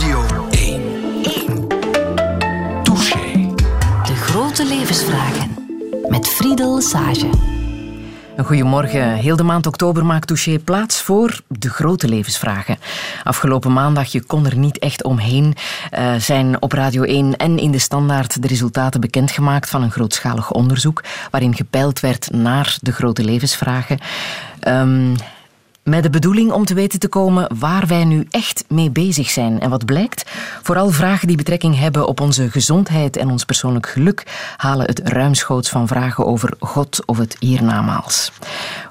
Radio 1. Touché. De grote levensvragen. Met Friedel Saagje. Goedemorgen. Heel de maand oktober maakt Touché plaats voor de grote levensvragen. Afgelopen maandag, je kon er niet echt omheen, zijn op Radio 1 en in de Standaard de resultaten bekendgemaakt van een grootschalig onderzoek waarin gepeild werd naar de grote levensvragen. Met de bedoeling om te weten te komen waar wij nu echt mee bezig zijn. En wat blijkt? Vooral vragen die betrekking hebben op onze gezondheid en ons persoonlijk geluk halen het ruimschoots van vragen over God of het hiernamaals.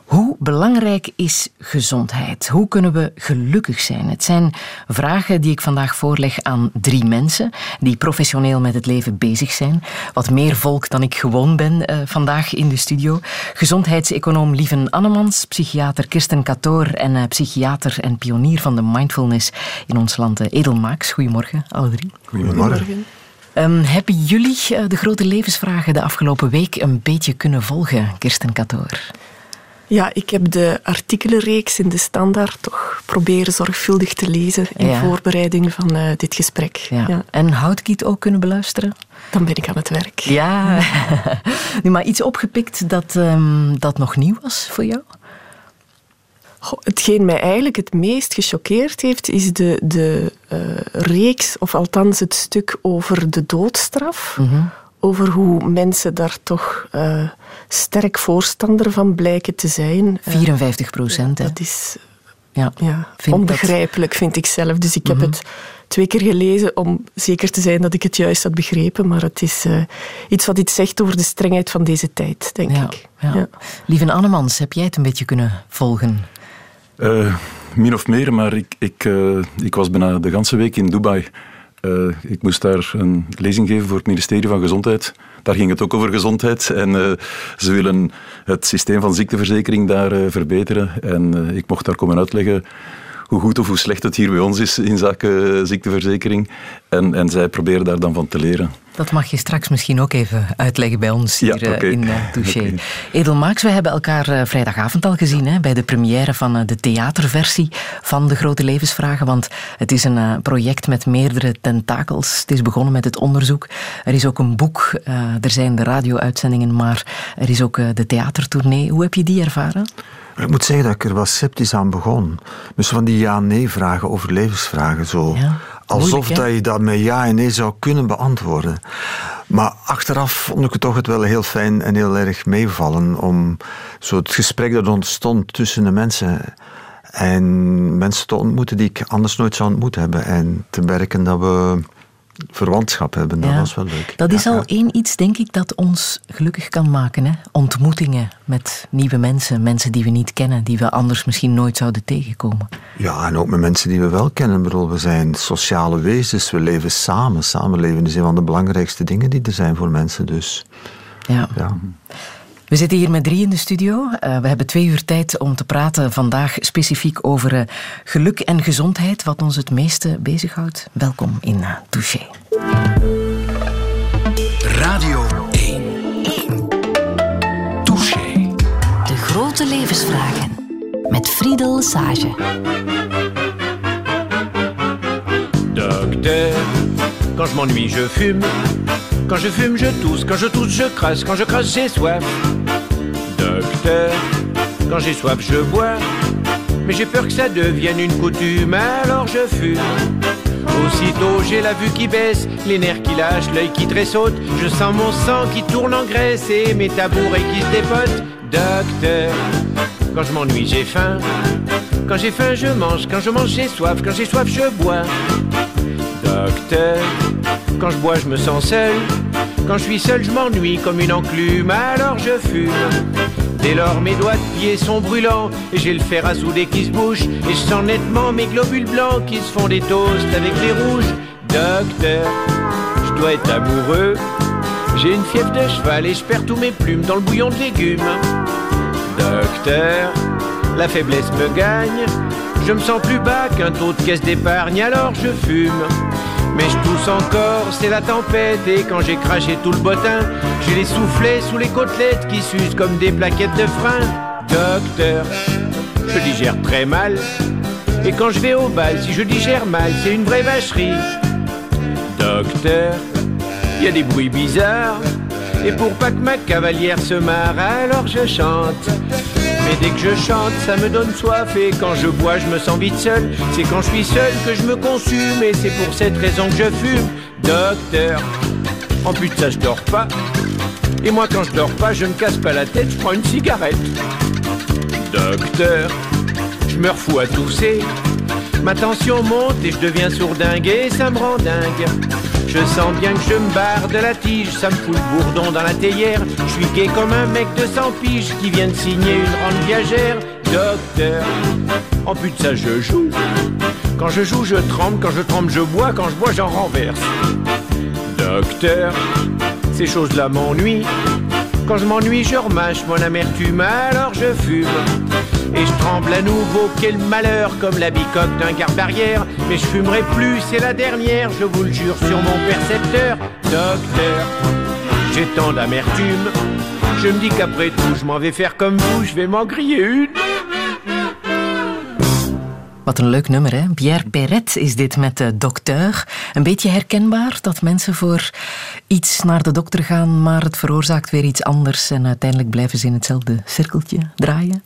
Hoe belangrijk is gezondheid? Hoe kunnen we gelukkig zijn? Het zijn vragen die ik vandaag voorleg aan drie mensen die professioneel met het leven bezig zijn. Wat meer volk dan ik gewoon ben vandaag in de studio. Gezondheidseconoom Lieven Annemans, psychiater Kirsten Catthoor en psychiater en pionier van de mindfulness in ons land Edel Maex. Goedemorgen, alle drie. Goedemorgen. Hebben jullie de grote levensvragen de afgelopen week een beetje kunnen volgen, Kirsten Catthoor? Ja, ik heb de artikelenreeks in de Standaard toch proberen zorgvuldig te lezen in voorbereiding van dit gesprek. Ja. Ja. En Houtkiet ook kunnen beluisteren? Dan ben ik aan het werk. Ja, ja. Nu, maar iets opgepikt dat nog nieuw was voor jou? Goh, hetgeen mij eigenlijk het meest gechoqueerd heeft, is de reeks, of althans het stuk over de doodstraf. Mm-hmm. Over hoe mensen daar toch sterk voorstander van blijken te zijn. 54%. Dat is onbegrijpelijk, vind ik zelf. Dus ik heb het 2 keer gelezen om zeker te zijn dat ik het juist had begrepen. Maar het is iets wat iets zegt over de strengheid van deze tijd, denk ik. Ja. Ja. Lieven Annemans, heb jij het een beetje kunnen volgen? Min of meer, maar ik was bijna de ganse week in Dubai. Ik moest daar een lezing geven voor het ministerie van Gezondheid. Daar ging het ook over gezondheid. En ze willen het systeem van ziekteverzekering daar verbeteren. En ik mocht daar komen uitleggen hoe goed of hoe slecht het hier bij ons is in zaken ziekteverzekering. En zij proberen daar dan van te leren. Dat mag je straks misschien ook even uitleggen bij ons hier in Touché. Okay. Edel Maex, we hebben elkaar vrijdagavond al gezien bij de première van de theaterversie van De Grote Levensvragen, want het is een project met meerdere tentakels. Het is begonnen met het onderzoek. Er is ook een boek, er zijn de radio-uitzendingen, maar er is ook de theatertournee. Hoe heb je die ervaren? Ik moet zeggen dat ik er wel sceptisch aan begon. Dus van die ja-nee-vragen over levensvragen zo... Ja. Alsof dat je dat met ja en nee zou kunnen beantwoorden. Maar achteraf vond ik het toch wel heel fijn en heel erg meevallen om zo het gesprek dat ontstond tussen de mensen en mensen te ontmoeten die ik anders nooit zou ontmoet hebben en te merken dat we verwantschap hebben. Dat was wel leuk. Dat is al één iets, denk ik, dat ons gelukkig kan maken. Hè? Ontmoetingen met nieuwe mensen. Mensen die we niet kennen, die we anders misschien nooit zouden tegenkomen. Ja, en ook met mensen die we wel kennen. Bedoel, we zijn sociale wezens. We leven samen. Samenleven is een van de belangrijkste dingen die er zijn voor mensen. Dus, ja. We zitten hier met 3 in de studio. We hebben 2 uur tijd om te praten vandaag specifiek over geluk en gezondheid, wat ons het meeste bezighoudt. Welkom in Touché. Radio 1. Touché. De grote levensvragen met Friedel Saagje. Docteur, quand je m'ennuie, je fume. Quand je fume, je tousse, je crasse. Quand je crasse, j'ai soif. Docteur, quand j'ai soif, je bois. Mais j'ai peur que ça devienne une coutume, alors je fume. Aussitôt, j'ai la vue qui baisse, les nerfs qui lâchent, l'œil qui tressaute. Je sens mon sang qui tourne en graisse et mes tabourets qui se dépotent. Docteur, quand je m'ennuie, j'ai faim. Quand j'ai faim, je mange. Quand je mange, j'ai soif. Quand j'ai soif, je bois. Docteur, quand je bois, je me sens seul. Quand je suis seul, je m'ennuie comme une enclume, alors je fume. Dès lors, mes doigts de pied sont brûlants, et j'ai le fer à souder qui se bouche, et je sens nettement mes globules blancs qui se font des toasts avec les rouges. Docteur, je dois être amoureux. J'ai une fièvre de cheval et je perds tous mes plumes dans le bouillon de légumes. Docteur, la faiblesse me gagne. Je me sens plus bas qu'un taux de caisse d'épargne, alors je fume. Mais je tousse encore, c'est la tempête. Et quand j'ai craché tout le bottin, j'ai les soufflets sous les côtelettes qui s'usent comme des plaquettes de frein. Docteur, je digère très mal. Et quand je vais au bal, si je digère mal, c'est une vraie vacherie. Docteur, il y a des bruits bizarres. Et pour pas que ma cavalière se marre, alors je chante. Mais dès que je chante, ça me donne soif. Et quand je bois, je me sens vite seul. C'est quand je suis seul que je me consume. Et c'est pour cette raison que je fume. Docteur, en plus de ça, je dors pas. Et moi, quand je dors pas, je me casse pas la tête, je prends une cigarette. Docteur, je me refous à tousser. Ma tension monte et je deviens sourdingue et ça me rend dingue. Je sens bien que je me barre de la tige, ça me fout le bourdon dans la théière. Je suis gay comme un mec de 100 piges qui vient de signer une rente viagère. Docteur, en plus de ça, je joue. Quand je joue, je tremble. Quand je tremble, je bois. Quand je bois, j'en renverse. Docteur, ces choses-là m'ennuient. Quand je m'ennuie, je remâche mon amertume, alors je fume. Et je tremble à nouveau, quel malheur, comme la bicoque d'un garde arrière. Mais je fumerai plus, c'est la dernière, je vous le jure sur mon percepteur. Docteur, j'ai tant d'amertume. Je me dis qu'après tout, je m'en vais faire comme vous, je vais m'en griller une. Wat een leuk nummer, hè? Pierre Perret is dit met de dokter. Een beetje herkenbaar dat mensen voor iets naar de dokter gaan, maar het veroorzaakt weer iets anders en uiteindelijk blijven ze in hetzelfde cirkeltje draaien.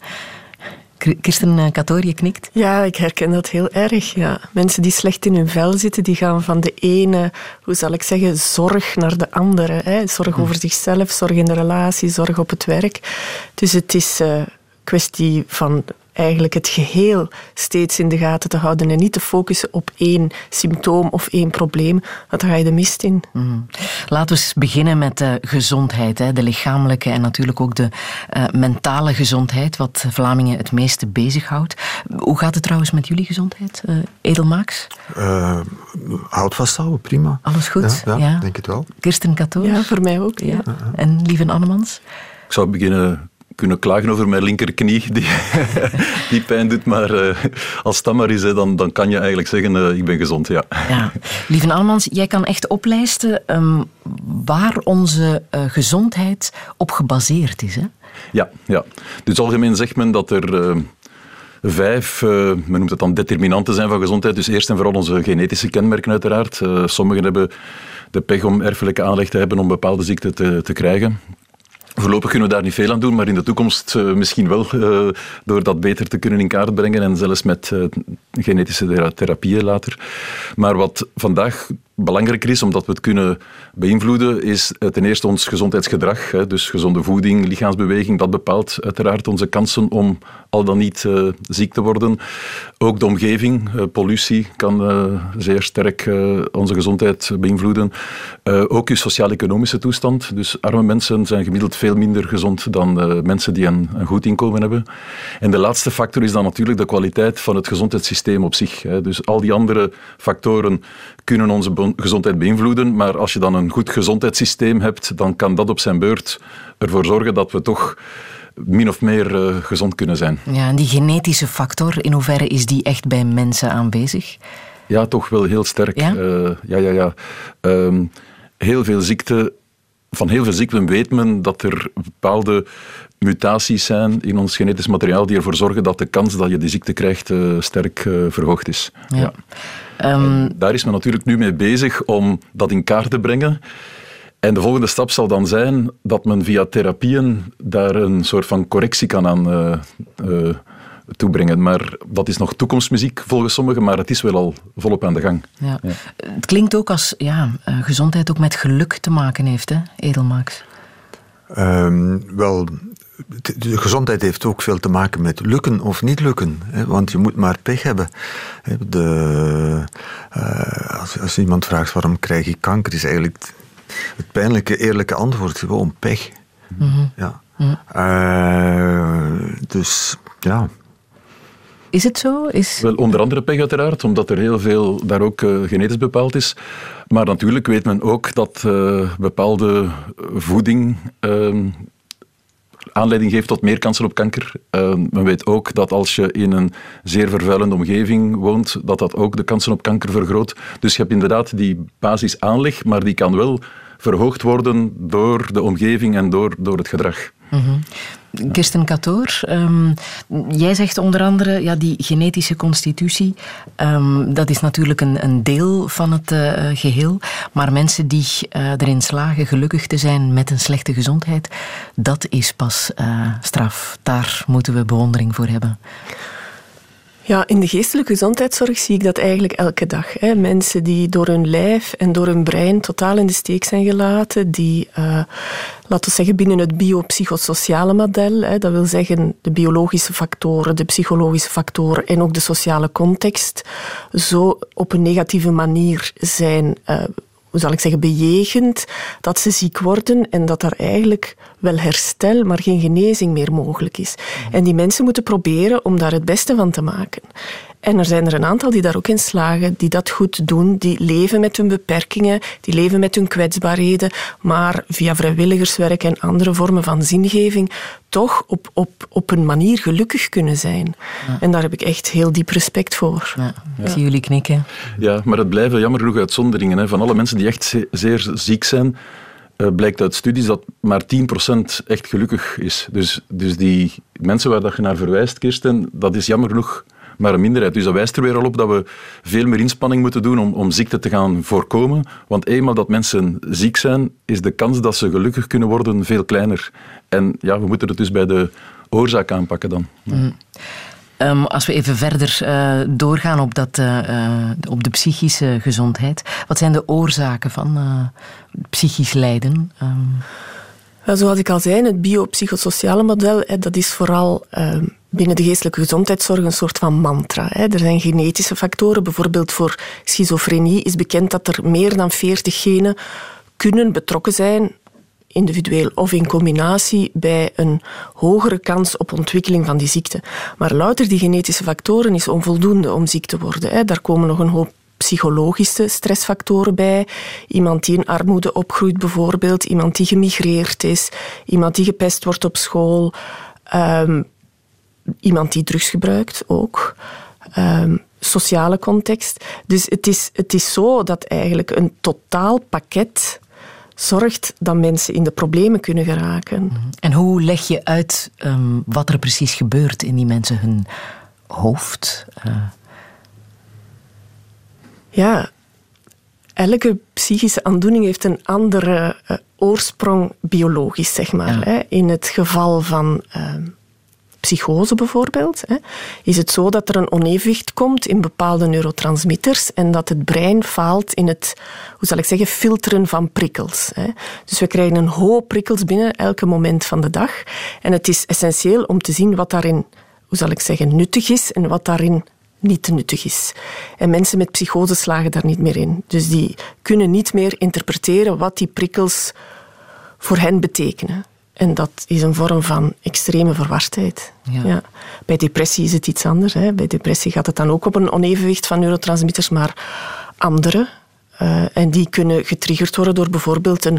Kirsten Catthoor, je knikt. Ja, ik herken dat heel erg. Ja. Mensen die slecht in hun vel zitten, die gaan van de ene, hoe zal ik zeggen, zorg naar de andere. Hè? Zorg over zichzelf, zorg in de relatie, zorg op het werk. Dus het is een kwestie van eigenlijk het geheel steeds in de gaten te houden en niet te focussen op één symptoom of één probleem, want dan ga je de mist in. Mm. Laten we eens beginnen met de gezondheid, de lichamelijke en natuurlijk ook de mentale gezondheid, wat Vlamingen het meeste bezighoudt. Hoe gaat het trouwens met jullie gezondheid, Edel Maex? Houd vasthouden, prima. Alles goed? Ja, ja. Denk het wel. Kirsten Catthoor? Ja, voor mij ook. Ja. Ja. En Lieven Annemans? Ik zou beginnen kunnen klagen over mijn linkerknie die pijn doet, maar als dat maar is, dan kan je eigenlijk zeggen ik ben gezond, ja. Ja. Lieven Annemans, jij kan echt oplijsten waar onze gezondheid op gebaseerd is, hè? Ja, ja. Dus algemeen zegt men dat er 5, men noemt het dan determinanten zijn van gezondheid, dus eerst en vooral onze genetische kenmerken uiteraard. Sommigen hebben de pech om erfelijke aanleg te hebben om bepaalde ziekten te krijgen. Voorlopig kunnen we daar niet veel aan doen, maar in de toekomst misschien wel door dat beter te kunnen in kaart brengen en zelfs met genetische therapieën later. Maar wat vandaag belangrijker is, omdat we het kunnen beïnvloeden, is ten eerste ons gezondheidsgedrag. Dus gezonde voeding, lichaamsbeweging, dat bepaalt uiteraard onze kansen om al dan niet ziek te worden. Ook de omgeving, pollutie kan zeer sterk onze gezondheid beïnvloeden. Ook je sociaal-economische toestand. Dus arme mensen zijn gemiddeld veel minder gezond dan mensen die een goed inkomen hebben. En de laatste factor is dan natuurlijk de kwaliteit van het gezondheidssysteem op zich. Dus al die andere factoren kunnen onze gezondheid beïnvloeden, maar als je dan een goed gezondheidssysteem hebt, dan kan dat op zijn beurt ervoor zorgen dat we toch min of meer gezond kunnen zijn. Ja, en die genetische factor, in hoeverre is die echt bij mensen aanwezig? Ja, toch wel heel sterk. Ja? Ja. Van heel veel ziekten weet men dat er bepaalde mutaties zijn in ons genetisch materiaal die ervoor zorgen dat de kans dat je die ziekte krijgt sterk verhoogd is. Ja. Ja. Daar is men natuurlijk nu mee bezig om dat in kaart te brengen. En de volgende stap zal dan zijn dat men via therapieën daar een soort van correctie kan aan toebrengen. Maar dat is nog toekomstmuziek volgens sommigen, maar het is wel al volop aan de gang. Ja. Ja. Het klinkt ook als gezondheid ook met geluk te maken heeft, hè, Edel Maex? Wel, de gezondheid heeft ook veel te maken met lukken of niet lukken. Hè, want je moet maar pech hebben. Als iemand vraagt waarom krijg ik kanker, is eigenlijk het pijnlijke, eerlijke antwoord gewoon pech. Mm-hmm. Ja. Mm-hmm. Dus ja. Is het zo? Wel, onder andere pech uiteraard, omdat er heel veel daar ook genetisch bepaald is. Maar natuurlijk weet men ook dat bepaalde voeding aanleiding geeft tot meer kansen op kanker. Men weet ook dat als je in een zeer vervuilende omgeving woont, dat ook de kansen op kanker vergroot. Dus je hebt inderdaad die basisaanleg, maar die kan wel verhoogd worden door de omgeving en door het gedrag. Mm-hmm. Kirsten Catthoor, jij zegt onder andere, ja, die genetische constitutie, dat is natuurlijk een deel van het geheel, maar mensen die erin slagen gelukkig te zijn met een slechte gezondheid, dat is pas straf. Daar moeten we bewondering voor hebben. Ja, in de geestelijke gezondheidszorg zie ik dat eigenlijk elke dag. Hè. Mensen die door hun lijf en door hun brein totaal in de steek zijn gelaten, die, laten we zeggen, binnen het biopsychosociale model, hè, dat wil zeggen de biologische factoren, de psychologische factoren en ook de sociale context, zo op een negatieve manier zijn, hoe zal ik zeggen, bejegend, dat ze ziek worden en dat daar eigenlijk wel herstel, maar geen genezing meer mogelijk is. En die mensen moeten proberen om daar het beste van te maken. En er zijn er een aantal die daar ook in slagen, die dat goed doen, die leven met hun beperkingen, die leven met hun kwetsbaarheden, maar via vrijwilligerswerk en andere vormen van zingeving toch op een manier gelukkig kunnen zijn. Ja. En daar heb ik echt heel diep respect voor. Ja, ik zie jullie knikken. Ja, maar het blijven jammer genoeg uitzonderingen. Hè. Van alle mensen die echt zeer ziek zijn, blijkt uit studies dat maar 10% echt gelukkig is. Dus die mensen waar dat je naar verwijst, Kirsten, dat is jammer genoeg maar een minderheid. Dus dat wijst er weer al op dat we veel meer inspanning moeten doen om ziekte te gaan voorkomen. Want eenmaal dat mensen ziek zijn, is de kans dat ze gelukkig kunnen worden veel kleiner. En ja, we moeten het dus bij de oorzaak aanpakken dan. Ja. Als we even verder doorgaan op de psychische gezondheid. Wat zijn de oorzaken van psychisch lijden? Zoals ik al zei, het biopsychosociale model, dat is vooral binnen de geestelijke gezondheidszorg een soort van mantra. Er zijn genetische factoren. Bijvoorbeeld voor schizofrenie is bekend dat er meer dan 40 genen kunnen betrokken zijn, individueel of in combinatie, bij een hogere kans op ontwikkeling van die ziekte. Maar louter die genetische factoren is onvoldoende om ziek te worden. Daar komen nog een hoop psychologische stressfactoren bij. Iemand die in armoede opgroeit bijvoorbeeld, iemand die gemigreerd is, iemand die gepest wordt op school, iemand die drugs gebruikt ook, sociale context. Dus het is zo dat eigenlijk een totaal pakket zorgt dat mensen in de problemen kunnen geraken. En hoe leg je uit wat er precies gebeurt in die mensen, hun hoofd? Ja, elke psychische aandoening heeft een andere oorsprong biologisch, zeg maar. Ja. Hè. In het geval van psychose bijvoorbeeld, hè, is het zo dat er een onevenwicht komt in bepaalde neurotransmitters en dat het brein faalt in het, hoe zal ik zeggen, filteren van prikkels. Hè. Dus we krijgen een hoop prikkels binnen elke moment van de dag. En het is essentieel om te zien wat daarin, hoe zal ik zeggen, nuttig is en wat daarin niet nuttig is. En mensen met psychose slagen daar niet meer in. Dus die kunnen niet meer interpreteren wat die prikkels voor hen betekenen. En dat is een vorm van extreme verwardheid. Ja. Ja. Bij depressie is het iets anders. Hè. Bij depressie gaat het dan ook op een onevenwicht van neurotransmitters, maar andere. En die kunnen getriggerd worden door bijvoorbeeld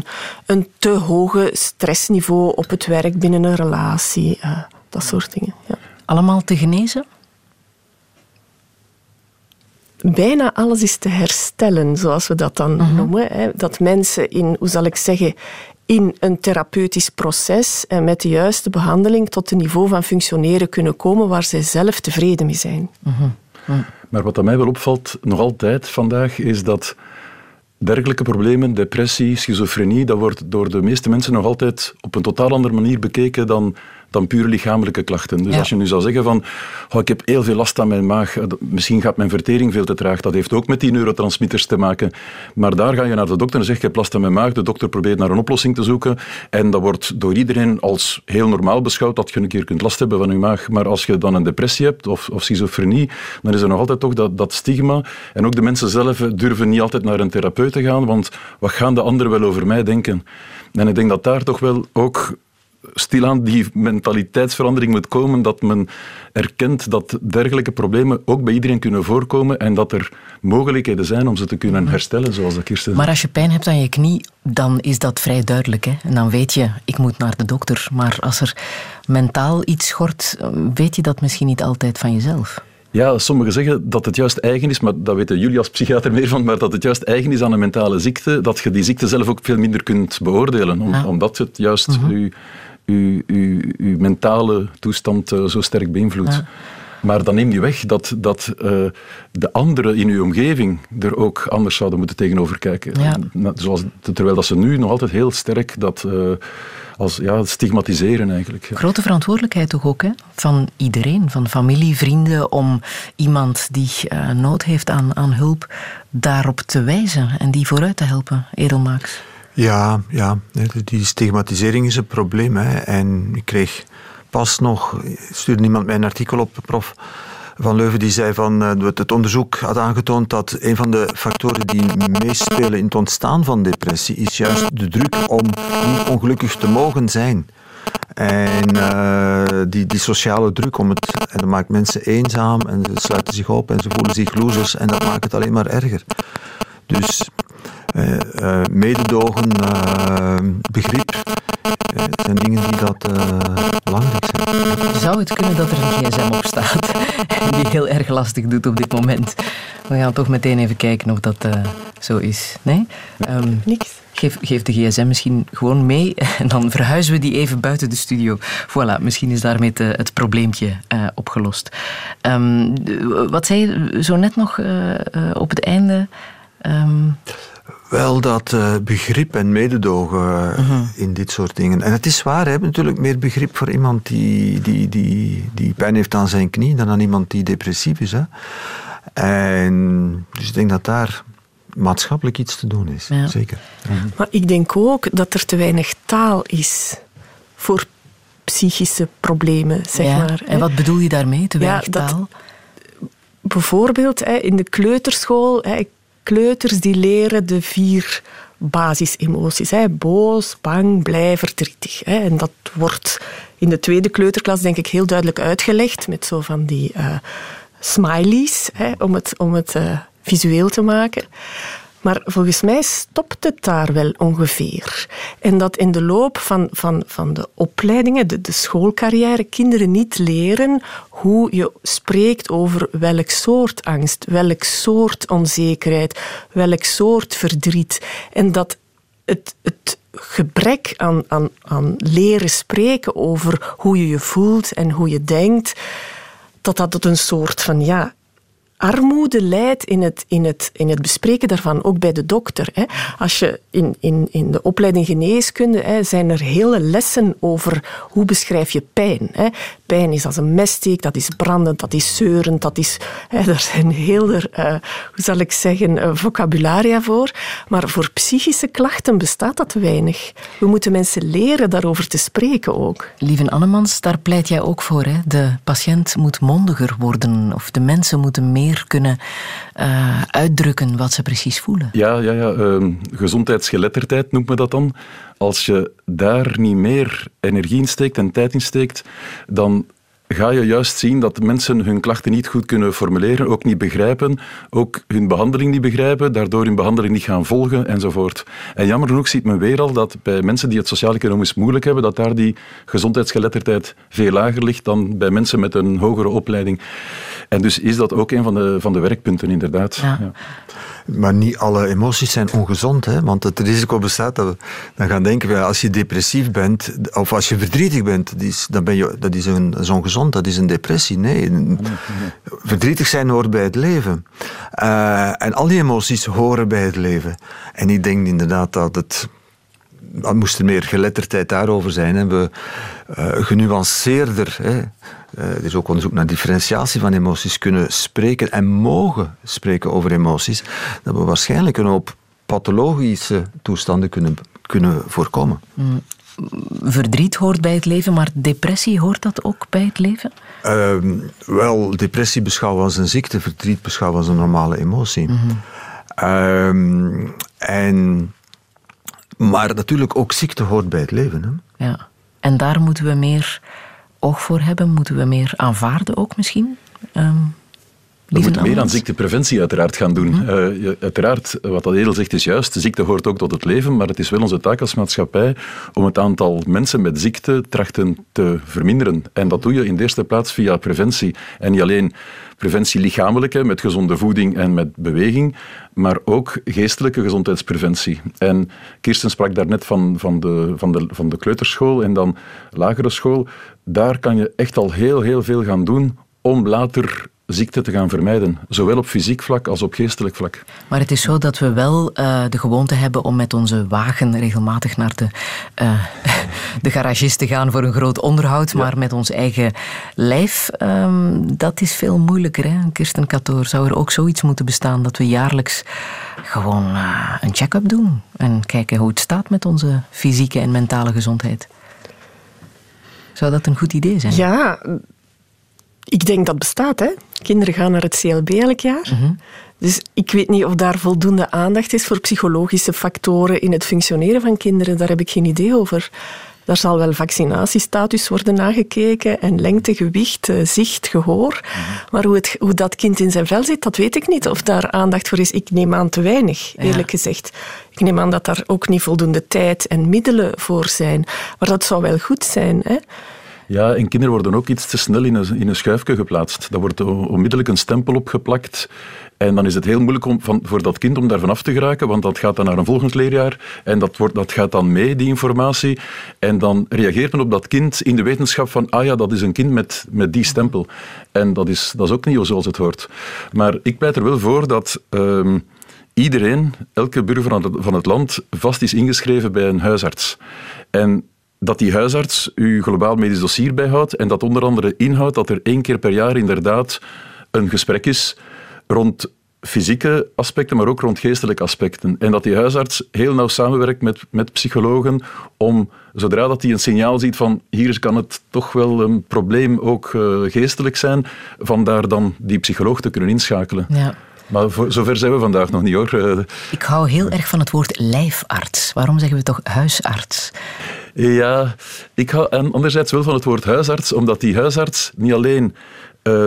een te hoge stressniveau op het werk, binnen een relatie. Dat soort dingen. Ja. Allemaal te genezen? Bijna alles is te herstellen, zoals we dat dan noemen. Hè. Dat mensen in, hoe zal ik zeggen, in een therapeutisch proces en met de juiste behandeling tot een niveau van functioneren kunnen komen waar zij zelf tevreden mee zijn. Maar wat aan mij wel opvalt, nog altijd vandaag, is dat dergelijke problemen, depressie, schizofrenie, dat wordt door de meeste mensen nog altijd op een totaal andere manier bekeken dan puur lichamelijke klachten. Dus als je nu zou zeggen van, ik heb heel veel last aan mijn maag, misschien gaat mijn vertering veel te traag, dat heeft ook met die neurotransmitters te maken. Maar daar ga je naar de dokter en zeg je, ik heb last aan mijn maag, de dokter probeert naar een oplossing te zoeken en dat wordt door iedereen als heel normaal beschouwd dat je een keer kunt last hebben van je maag. Maar als je dan een depressie hebt of schizofrenie, dan is er nog altijd toch dat stigma. En ook de mensen zelf durven niet altijd naar een therapeut te gaan, want wat gaan de anderen wel over mij denken? En ik denk dat daar toch wel ook stilaan die mentaliteitsverandering moet komen, dat men erkent dat dergelijke problemen ook bij iedereen kunnen voorkomen en dat er mogelijkheden zijn om ze te kunnen herstellen, zoals dat Kirsten. Maar als je pijn hebt aan je knie, dan is dat vrij duidelijk. Hè? En dan weet je, ik moet naar de dokter. Maar als er mentaal iets schort, weet je dat misschien niet altijd van jezelf. Ja, sommigen zeggen dat het juist eigen is, maar dat weten jullie als psychiater meer van, maar dat het juist eigen is aan een mentale ziekte, dat je die ziekte zelf ook veel minder kunt beoordelen, omdat het juist je uw mentale toestand zo sterk beïnvloedt. Ja. Maar dan neem je weg dat de anderen in uw omgeving er ook anders zouden moeten tegenover kijken. Ja. Terwijl dat ze nu nog altijd heel sterk dat stigmatiseren eigenlijk. Ja. Grote verantwoordelijkheid toch ook, hè? Van iedereen, van familie, vrienden, om iemand die nood heeft aan hulp daarop te wijzen en die vooruit te helpen, Edel Maex. Ja, die stigmatisering is een probleem. Hè. En ik kreeg pas nog, stuurde iemand mij een artikel op, de prof van Leuven, die zei van, het onderzoek had aangetoond dat een van de factoren die meespelen in het ontstaan van depressie is juist de druk om niet ongelukkig te mogen zijn. En die sociale druk en dat maakt mensen eenzaam en ze sluiten zich op en ze voelen zich losers en dat maakt het alleen maar erger. Dus mededogen, begrip, het zijn dingen die belangrijk zijn. Zou het kunnen dat er een gsm op staat die heel erg lastig doet op dit moment? We gaan toch meteen even kijken of dat zo is. Nee? Niks. Geef de gsm misschien gewoon mee en dan verhuizen we die even buiten de studio. Voilà, misschien is daarmee het probleempje opgelost. Wat zei je zo net nog op het einde? Wel dat begrip en mededogen in dit soort dingen. En het is waar, we hebben natuurlijk meer begrip voor iemand die pijn heeft aan zijn knie dan aan iemand die depressief is. Hè. En dus ik denk dat daar maatschappelijk iets te doen is. Ja. Zeker. Mm-hmm. Maar ik denk ook dat er te weinig taal is voor psychische problemen, zeg maar. En wat bedoel je daarmee, te weinig taal? Bijvoorbeeld in de kleuterschool... Kleuters die leren de 4 basisemoties. Boos, bang, blij, verdrietig. En dat wordt in de tweede kleuterklas denk ik heel duidelijk uitgelegd met zo van die smileys om het visueel te maken. Maar volgens mij stopt het daar wel ongeveer. En dat in de loop van de opleidingen, de schoolcarrière, kinderen niet leren hoe je spreekt over welk soort angst, welk soort onzekerheid, welk soort verdriet. En dat het gebrek aan leren spreken over hoe je voelt en hoe je denkt, dat tot een soort van... Armoede leidt in het bespreken daarvan, ook bij de dokter. Hè. Als je in de opleiding geneeskunde, zijn er hele lessen over hoe beschrijf je pijn. Hè. Pijn is als een messteek, dat is brandend, dat is zeurend, dat is... Daar zijn heel vocabularia voor. Maar voor psychische klachten bestaat dat weinig. We moeten mensen leren daarover te spreken ook. Lieven Annemans, daar pleit jij ook voor. Hè? De patiënt moet mondiger worden, of de mensen moeten meer kunnen uitdrukken wat ze precies voelen. Ja, gezondheidsgeletterdheid noemt men dat dan. Als je daar niet meer energie in steekt en tijd in steekt, dan ga je juist zien dat mensen hun klachten niet goed kunnen formuleren, ook niet begrijpen, ook hun behandeling niet begrijpen, daardoor hun behandeling niet gaan volgen, enzovoort. En jammer genoeg ziet men weer al dat bij mensen die het sociaal-economisch moeilijk hebben, dat daar die gezondheidsgeletterdheid veel lager ligt dan bij mensen met een hogere opleiding. En dus is dat ook een van de werkpunten, inderdaad. Ja. Ja. Maar niet alle emoties zijn ongezond, hè? Want het risico bestaat dat we dan gaan denken, als je depressief bent, of als je verdrietig bent, dat is ongezond, dat is een depressie. Nee. Verdrietig zijn hoort bij het leven. En al die emoties horen bij het leven. En ik denk inderdaad dat het... Dan moest er meer geletterdheid daarover zijn. Hè. Genuanceerder... Hè. Er is ook onderzoek naar differentiatie van emoties, kunnen spreken en mogen spreken over emoties, dat we waarschijnlijk een hoop pathologische toestanden kunnen voorkomen. Verdriet hoort bij het leven, maar depressie, hoort dat ook bij het leven? Wel, depressie beschouwen als een ziekte, verdriet beschouwen als een normale emotie. Mm-hmm. Maar natuurlijk ook ziekte hoort bij het leven. Hè? Ja. En daar moeten we meer... oog voor hebben, moeten we meer aanvaarden ook misschien? We moeten meer aan ziektepreventie uiteraard gaan doen. Uiteraard, wat dat Edel zegt is juist, de ziekte hoort ook tot het leven, maar het is wel onze taak als maatschappij om het aantal mensen met ziekte trachten te verminderen. En dat doe je in de eerste plaats via preventie. En niet alleen preventie lichamelijke, met gezonde voeding en met beweging, maar ook geestelijke gezondheidspreventie. En Kirsten sprak daarnet van de kleuterschool en dan lagere school. Daar kan je echt al heel, heel veel gaan doen om later ziekte te gaan vermijden. Zowel op fysiek vlak als op geestelijk vlak. Maar het is zo dat we wel de gewoonte hebben om met onze wagen regelmatig naar de garagist te gaan voor een groot onderhoud, maar met ons eigen lijf, dat is veel moeilijker, hè? Kirsten Catthoor, zou er ook zoiets moeten bestaan dat we jaarlijks gewoon een check-up doen en kijken hoe het staat met onze fysieke en mentale gezondheid? Zou dat een goed idee zijn? Ja, ik denk dat bestaat, hè. Kinderen gaan naar het CLB elk jaar. Mm-hmm. Dus ik weet niet of daar voldoende aandacht is voor psychologische factoren in het functioneren van kinderen. Daar heb ik geen idee over. Daar zal wel vaccinatiestatus worden nagekeken en lengte, gewicht, zicht, gehoor. Mm-hmm. Maar hoe dat kind in zijn vel zit, dat weet ik niet. Of daar aandacht voor is, ik neem aan te weinig, eerlijk gezegd. Ik neem aan dat daar ook niet voldoende tijd en middelen voor zijn. Maar dat zou wel goed zijn, hè. Ja, en kinderen worden ook iets te snel in een schuifje geplaatst. Daar wordt onmiddellijk een stempel op geplakt. En dan is het heel moeilijk voor dat kind om daar vanaf te geraken, want dat gaat dan naar een volgend leerjaar en dat gaat dan mee, die informatie. En dan reageert men op dat kind in de wetenschap van, dat is een kind met die stempel. En dat is ook niet zoals het hoort. Maar ik pleit er wel voor dat iedereen, elke burger van het land, vast is ingeschreven bij een huisarts. En dat die huisarts uw globaal medisch dossier bijhoudt en dat onder andere inhoudt dat er 1 keer per jaar inderdaad een gesprek is rond fysieke aspecten, maar ook rond geestelijke aspecten. En dat die huisarts heel nauw samenwerkt met psychologen om, zodra dat hij een signaal ziet van hier kan het toch wel een probleem ook geestelijk zijn, vandaar dan die psycholoog te kunnen inschakelen. Ja. Maar zover zijn we vandaag nog niet, hoor. Ik hou heel erg van het woord lijfarts. Waarom zeggen we toch huisarts? Ja, ik hou anderzijds wel van het woord huisarts, omdat die huisarts niet alleen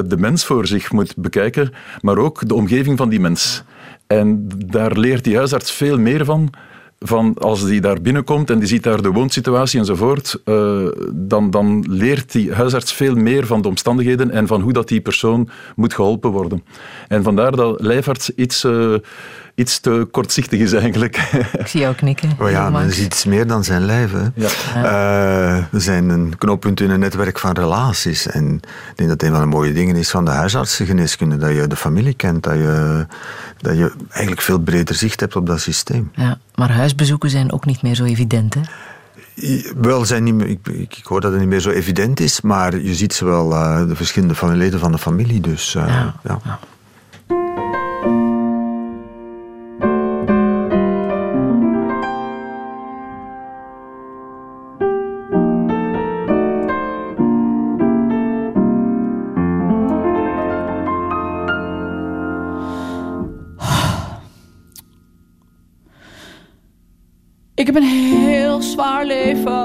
de mens voor zich moet bekijken, maar ook de omgeving van die mens. En daar leert die huisarts veel meer van als die daar binnenkomt en die ziet daar de woonsituatie enzovoort, dan leert die huisarts veel meer van de omstandigheden en van hoe dat die persoon moet geholpen worden. En vandaar dat lijfarts iets te kortzichtig is eigenlijk. Ik zie jou knikken. Oh ja, dat is iets meer dan zijn lijf. Hè. Ja. We zijn een knooppunt in een netwerk van relaties. En ik denk dat een van de mooie dingen is van de huisartsengeneeskunde, dat je de familie kent, dat je eigenlijk veel breder zicht hebt op dat systeem. Ja, maar huisbezoeken zijn ook niet meer zo evident, hè? Wel, ik hoor dat het niet meer zo evident is, maar je ziet ze wel, de verschillende leden van de familie. Dus, ja. Ik heb een heel zwaar leven,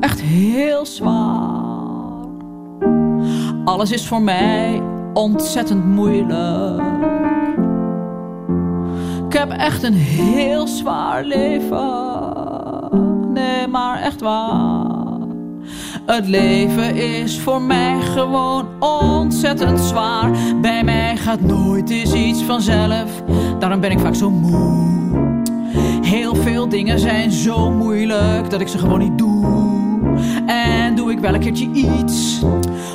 echt heel zwaar. Alles is voor mij ontzettend moeilijk. Ik heb echt een heel zwaar leven, nee, maar echt waar. Het leven is voor mij gewoon ontzettend zwaar. Bij mij gaat nooit eens iets vanzelf, daarom ben ik vaak zo moe. Heel veel dingen zijn zo moeilijk dat ik ze gewoon niet doe. En doe ik wel een keertje iets,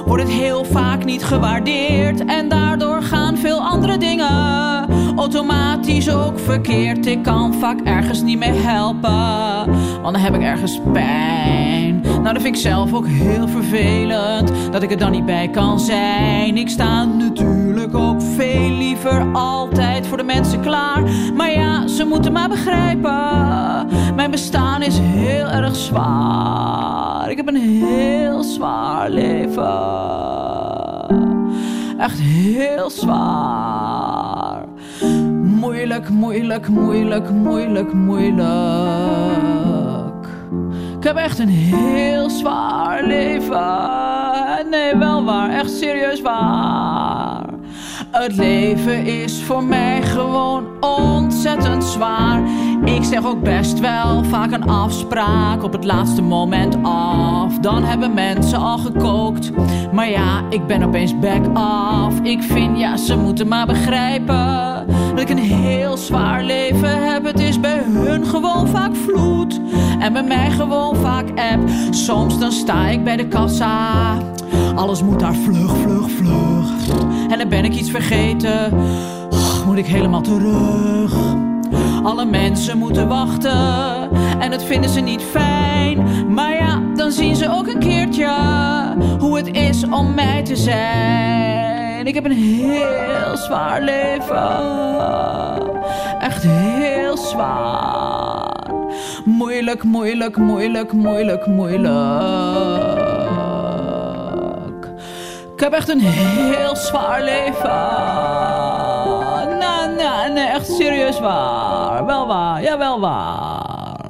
wordt het heel vaak niet gewaardeerd. En daardoor gaan veel andere dingen automatisch ook verkeerd. Ik kan vaak ergens niet meer helpen, want dan heb ik ergens pijn. Nou, dat vind ik zelf ook heel vervelend, dat ik er dan niet bij kan zijn. Ik sta natuurlijk ook veel liever altijd voor de mensen klaar. Maar ja, ze moeten maar begrijpen, mijn bestaan is heel erg zwaar. Ik heb een heel zwaar leven, echt heel zwaar. Moeilijk, moeilijk, moeilijk, moeilijk, moeilijk. Ik heb echt een heel zwaar leven. nee, wel waar, echt serieus waar. Het leven is voor mij gewoon ontzettend zwaar. Ik zeg ook best wel vaak een afspraak op het laatste moment af. Dan hebben mensen al gekookt, maar ja, ik ben opeens back off. Ik vind, ja, ze moeten maar begrijpen dat ik een heel zwaar leven heb. Het is bij hun gewoon vaak vloed en bij mij gewoon vaak app. Soms dan sta ik bij de kassa, alles moet daar vlug, vlug, vlug. En dan ben ik iets vergeten, oh, moet ik helemaal terug. Alle mensen moeten wachten en dat vinden ze niet fijn. Maar ja, dan zien ze ook een keertje hoe het is om mij te zijn. Ik heb een heel zwaar leven, echt heel zwaar. Moeilijk, moeilijk, moeilijk, moeilijk, moeilijk. Ik heb echt een heel zwaar leven. Nee, echt serieus waar. Wel waar, ja, wel waar.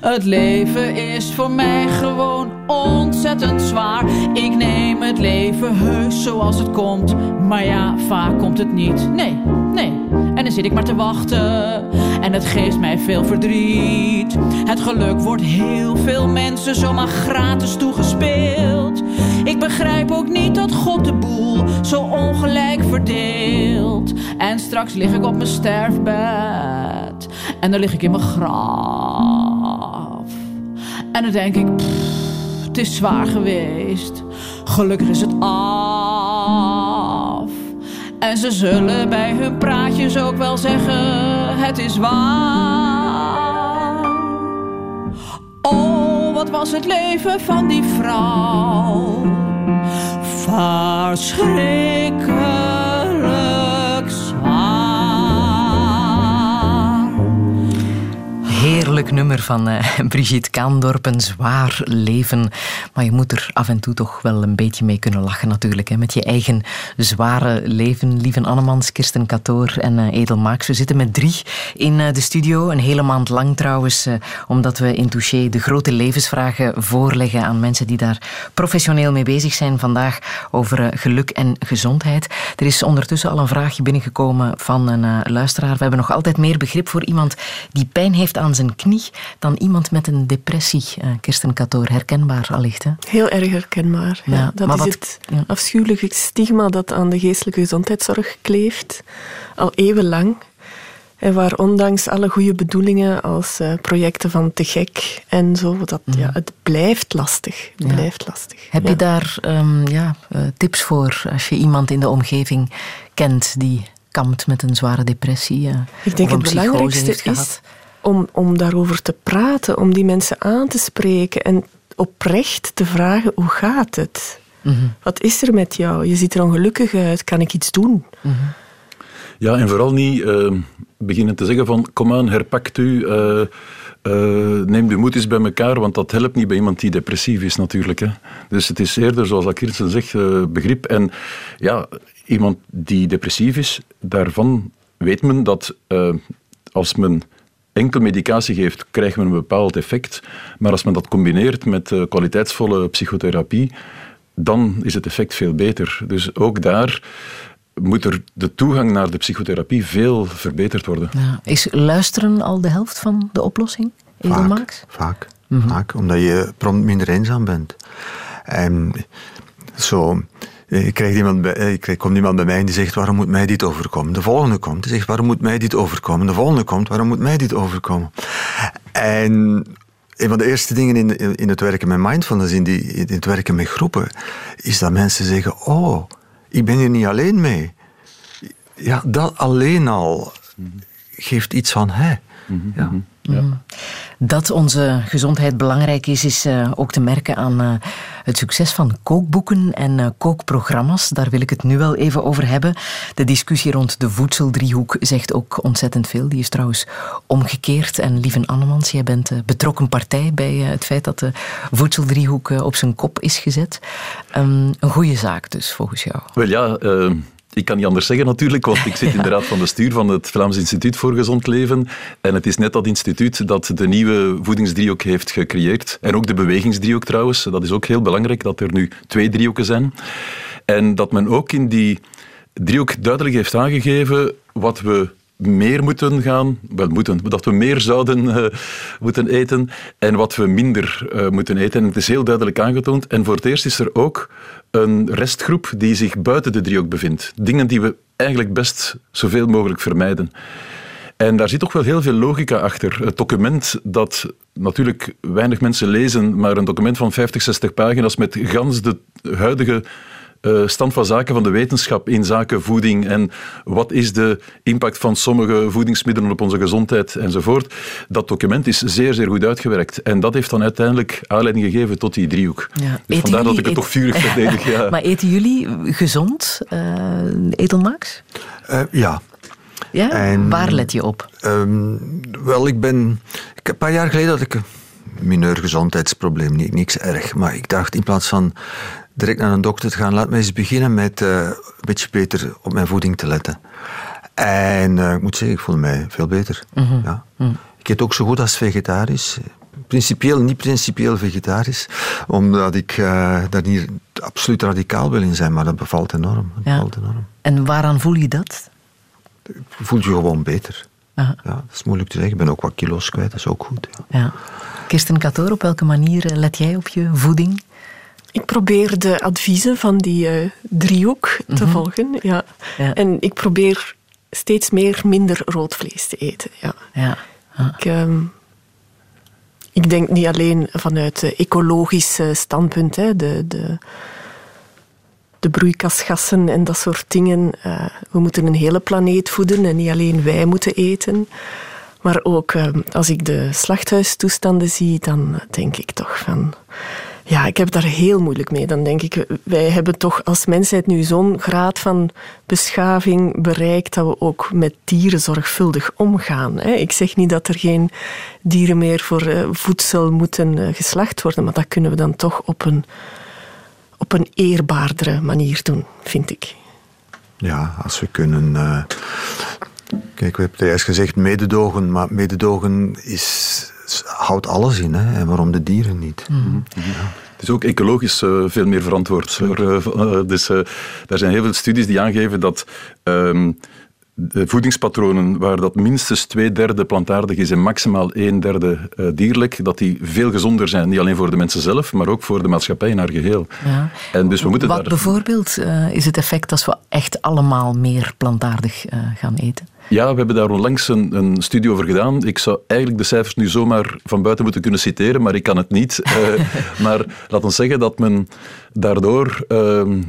Het leven is voor mij gewoon ontzettend zwaar. Ik neem het leven heus zoals het komt. Maar ja, vaak komt het niet. Nee. En dan zit ik maar te wachten. En het geeft mij veel verdriet. Het geluk wordt heel veel mensen zomaar gratis toegespeeld. Ik begrijp ook niet dat God de boel zo ongelijk verdeelt. En straks lig ik op mijn sterfbed. En dan lig ik in mijn graf. En dan denk ik, pff, het is zwaar geweest. Gelukkig is het af. En ze zullen bij hun praatjes ook wel zeggen, het is waar. Oh, wat was het leven van die vrouw? Verschrikkelijk zwaar. Heerlijk nummer van Brigitte Kaandorp, een zwaar leven. Maar je moet er af en toe toch wel een beetje mee kunnen lachen natuurlijk. Hè? Met je eigen zware leven. Lieven Annemans, Kirsten Catthoor en Edel Maex. We zitten met drie in de studio. Een hele maand lang trouwens. Omdat we in Touché de grote levensvragen voorleggen aan mensen die daar professioneel mee bezig zijn. Vandaag over geluk en gezondheid. Er is ondertussen al een vraagje binnengekomen van een luisteraar. We hebben nog altijd meer begrip voor iemand die pijn heeft aan zijn knie dan iemand met een depressie. Kirsten Catthoor, herkenbaar allicht, hè? Heel erg herkenbaar. Ja. Ja, dat is het afschuwelijke stigma dat aan de geestelijke gezondheidszorg kleeft, al eeuwenlang. En waar ondanks alle goede bedoelingen als projecten van te gek en zo, dat, ja, het blijft lastig. Het blijft lastig. Heb je daar tips voor als je iemand in de omgeving kent die kampt met een zware depressie? Ik denk het belangrijkste is om daarover te praten, om die mensen aan te spreken en oprecht te vragen, hoe gaat het? Mm-hmm. Wat is er met jou? Je ziet er ongelukkig uit. Kan ik iets doen? Mm-hmm. Ja, en vooral niet beginnen te zeggen van, kom aan, herpakt u, neem de moed eens bij elkaar, want dat helpt niet bij iemand die depressief is natuurlijk. Hè. Dus het is eerder, zoals Kirsten zegt, begrip. En ja, iemand die depressief is, daarvan weet men dat als men enkel medicatie geeft, krijgt men een bepaald effect. Maar als men dat combineert met kwaliteitsvolle psychotherapie, dan is het effect veel beter. Dus ook daar moet er de toegang naar de psychotherapie veel verbeterd worden. Ja. Is luisteren al de helft van de oplossing, Edel Maex? Vaak, omdat je prompt minder eenzaam bent. Komt iemand bij mij en die zegt, waarom moet mij dit overkomen? De volgende komt, die zegt, waarom moet mij dit overkomen? De volgende komt, waarom moet mij dit overkomen? En een van de eerste dingen in het werken met mindfulness, in het werken met groepen, is dat mensen zeggen, oh, ik ben hier niet alleen mee. Ja, dat alleen al geeft iets van, ja. Ja. Dat onze gezondheid belangrijk is ook te merken aan het succes van kookboeken en kookprogramma's. Daar wil ik het nu wel even over hebben. De discussie rond de voedseldriehoek zegt ook ontzettend veel. Die is trouwens omgekeerd. En Lieven Annemans, jij bent betrokken partij bij het feit dat de voedseldriehoek op zijn kop is gezet. Een goede zaak dus, volgens jou. Wel ja, Ik kan niet anders zeggen natuurlijk, want ik zit in de raad van bestuur van het Vlaams Instituut voor Gezond Leven. En het is net dat instituut dat de nieuwe voedingsdriehoek heeft gecreëerd. En ook de bewegingsdriehoek trouwens. Dat is ook heel belangrijk, dat er nu 2 driehoeken zijn. En dat men ook in die driehoek duidelijk heeft aangegeven wat we meer moeten gaan... dat we meer zouden moeten eten en wat we minder moeten eten. En het is heel duidelijk aangetoond. En voor het eerst is er ook een restgroep die zich buiten de driehoek bevindt. Dingen die we eigenlijk best zoveel mogelijk vermijden. En daar zit toch wel heel veel logica achter. Het document dat natuurlijk weinig mensen lezen, maar een document van 50, 60 pagina's met gans de huidige... stand van zaken van de wetenschap in zaken voeding en wat is de impact van sommige voedingsmiddelen op onze gezondheid enzovoort. Dat document is zeer, zeer goed uitgewerkt. En dat heeft dan uiteindelijk aanleiding gegeven tot die driehoek. Ja. Dus vandaar dat ik het toch vurig verdedig. Ja. Maar eten jullie gezond, Edel Maex? Ja. Ja? En, waar let je op? Ik, een paar jaar geleden had ik een mineur gezondheidsprobleem, niks erg. Maar ik dacht, in plaats van direct naar een dokter te gaan, laat mij eens beginnen met een beetje beter op mijn voeding te letten. En ik moet zeggen, ik voel mij veel beter. Mm-hmm. Ja. Mm. Ik eet ook zo goed als vegetarisch. Niet principieel vegetarisch, omdat ik daar hier absoluut radicaal wil in zijn, maar dat bevalt enorm. En waaraan voel je dat? Voel je gewoon beter. Ja, dat is moeilijk te zeggen. Ik ben ook wat kilo's kwijt, dat is ook goed. Ja. Ja. Kirsten Catthoor, op welke manier let jij op je voeding? Ik probeer de adviezen van die driehoek te volgen. Ja. Ja. En ik probeer steeds minder rood vlees te eten. Ja. Ja. Ah. Ik denk niet alleen vanuit het ecologisch standpunt, hè, de broeikasgassen en dat soort dingen. We moeten een hele planeet voeden en niet alleen wij moeten eten. Maar ook als ik de slachthuistoestanden zie, dan denk ik toch van... Ja, ik heb daar heel moeilijk mee. Dan denk ik, wij hebben toch als mensheid nu zo'n graad van beschaving bereikt dat we ook met dieren zorgvuldig omgaan. Ik zeg niet dat er geen dieren meer voor voedsel moeten geslacht worden, maar dat kunnen we dan toch op een eerbaardere manier doen, vind ik. Ja, als we kunnen... Kijk, we hebben juist gezegd mededogen, maar mededogen is... houdt alles in, hè? En waarom de dieren niet? Mm-hmm. Ja. Het is ook ecologisch veel meer verantwoord. Dus daar zijn heel veel studies die aangeven dat de voedingspatronen waar dat minstens 2/3 plantaardig is en maximaal 1/3 dierlijk, dat die veel gezonder zijn. Niet alleen voor de mensen zelf, maar ook voor de maatschappij in haar geheel. Ja. En dus bijvoorbeeld is het effect als we echt allemaal meer plantaardig gaan eten? Ja, we hebben daar onlangs een studie over gedaan. Ik zou eigenlijk de cijfers nu zomaar van buiten moeten kunnen citeren, maar ik kan het niet. Maar laat ons zeggen dat men daardoor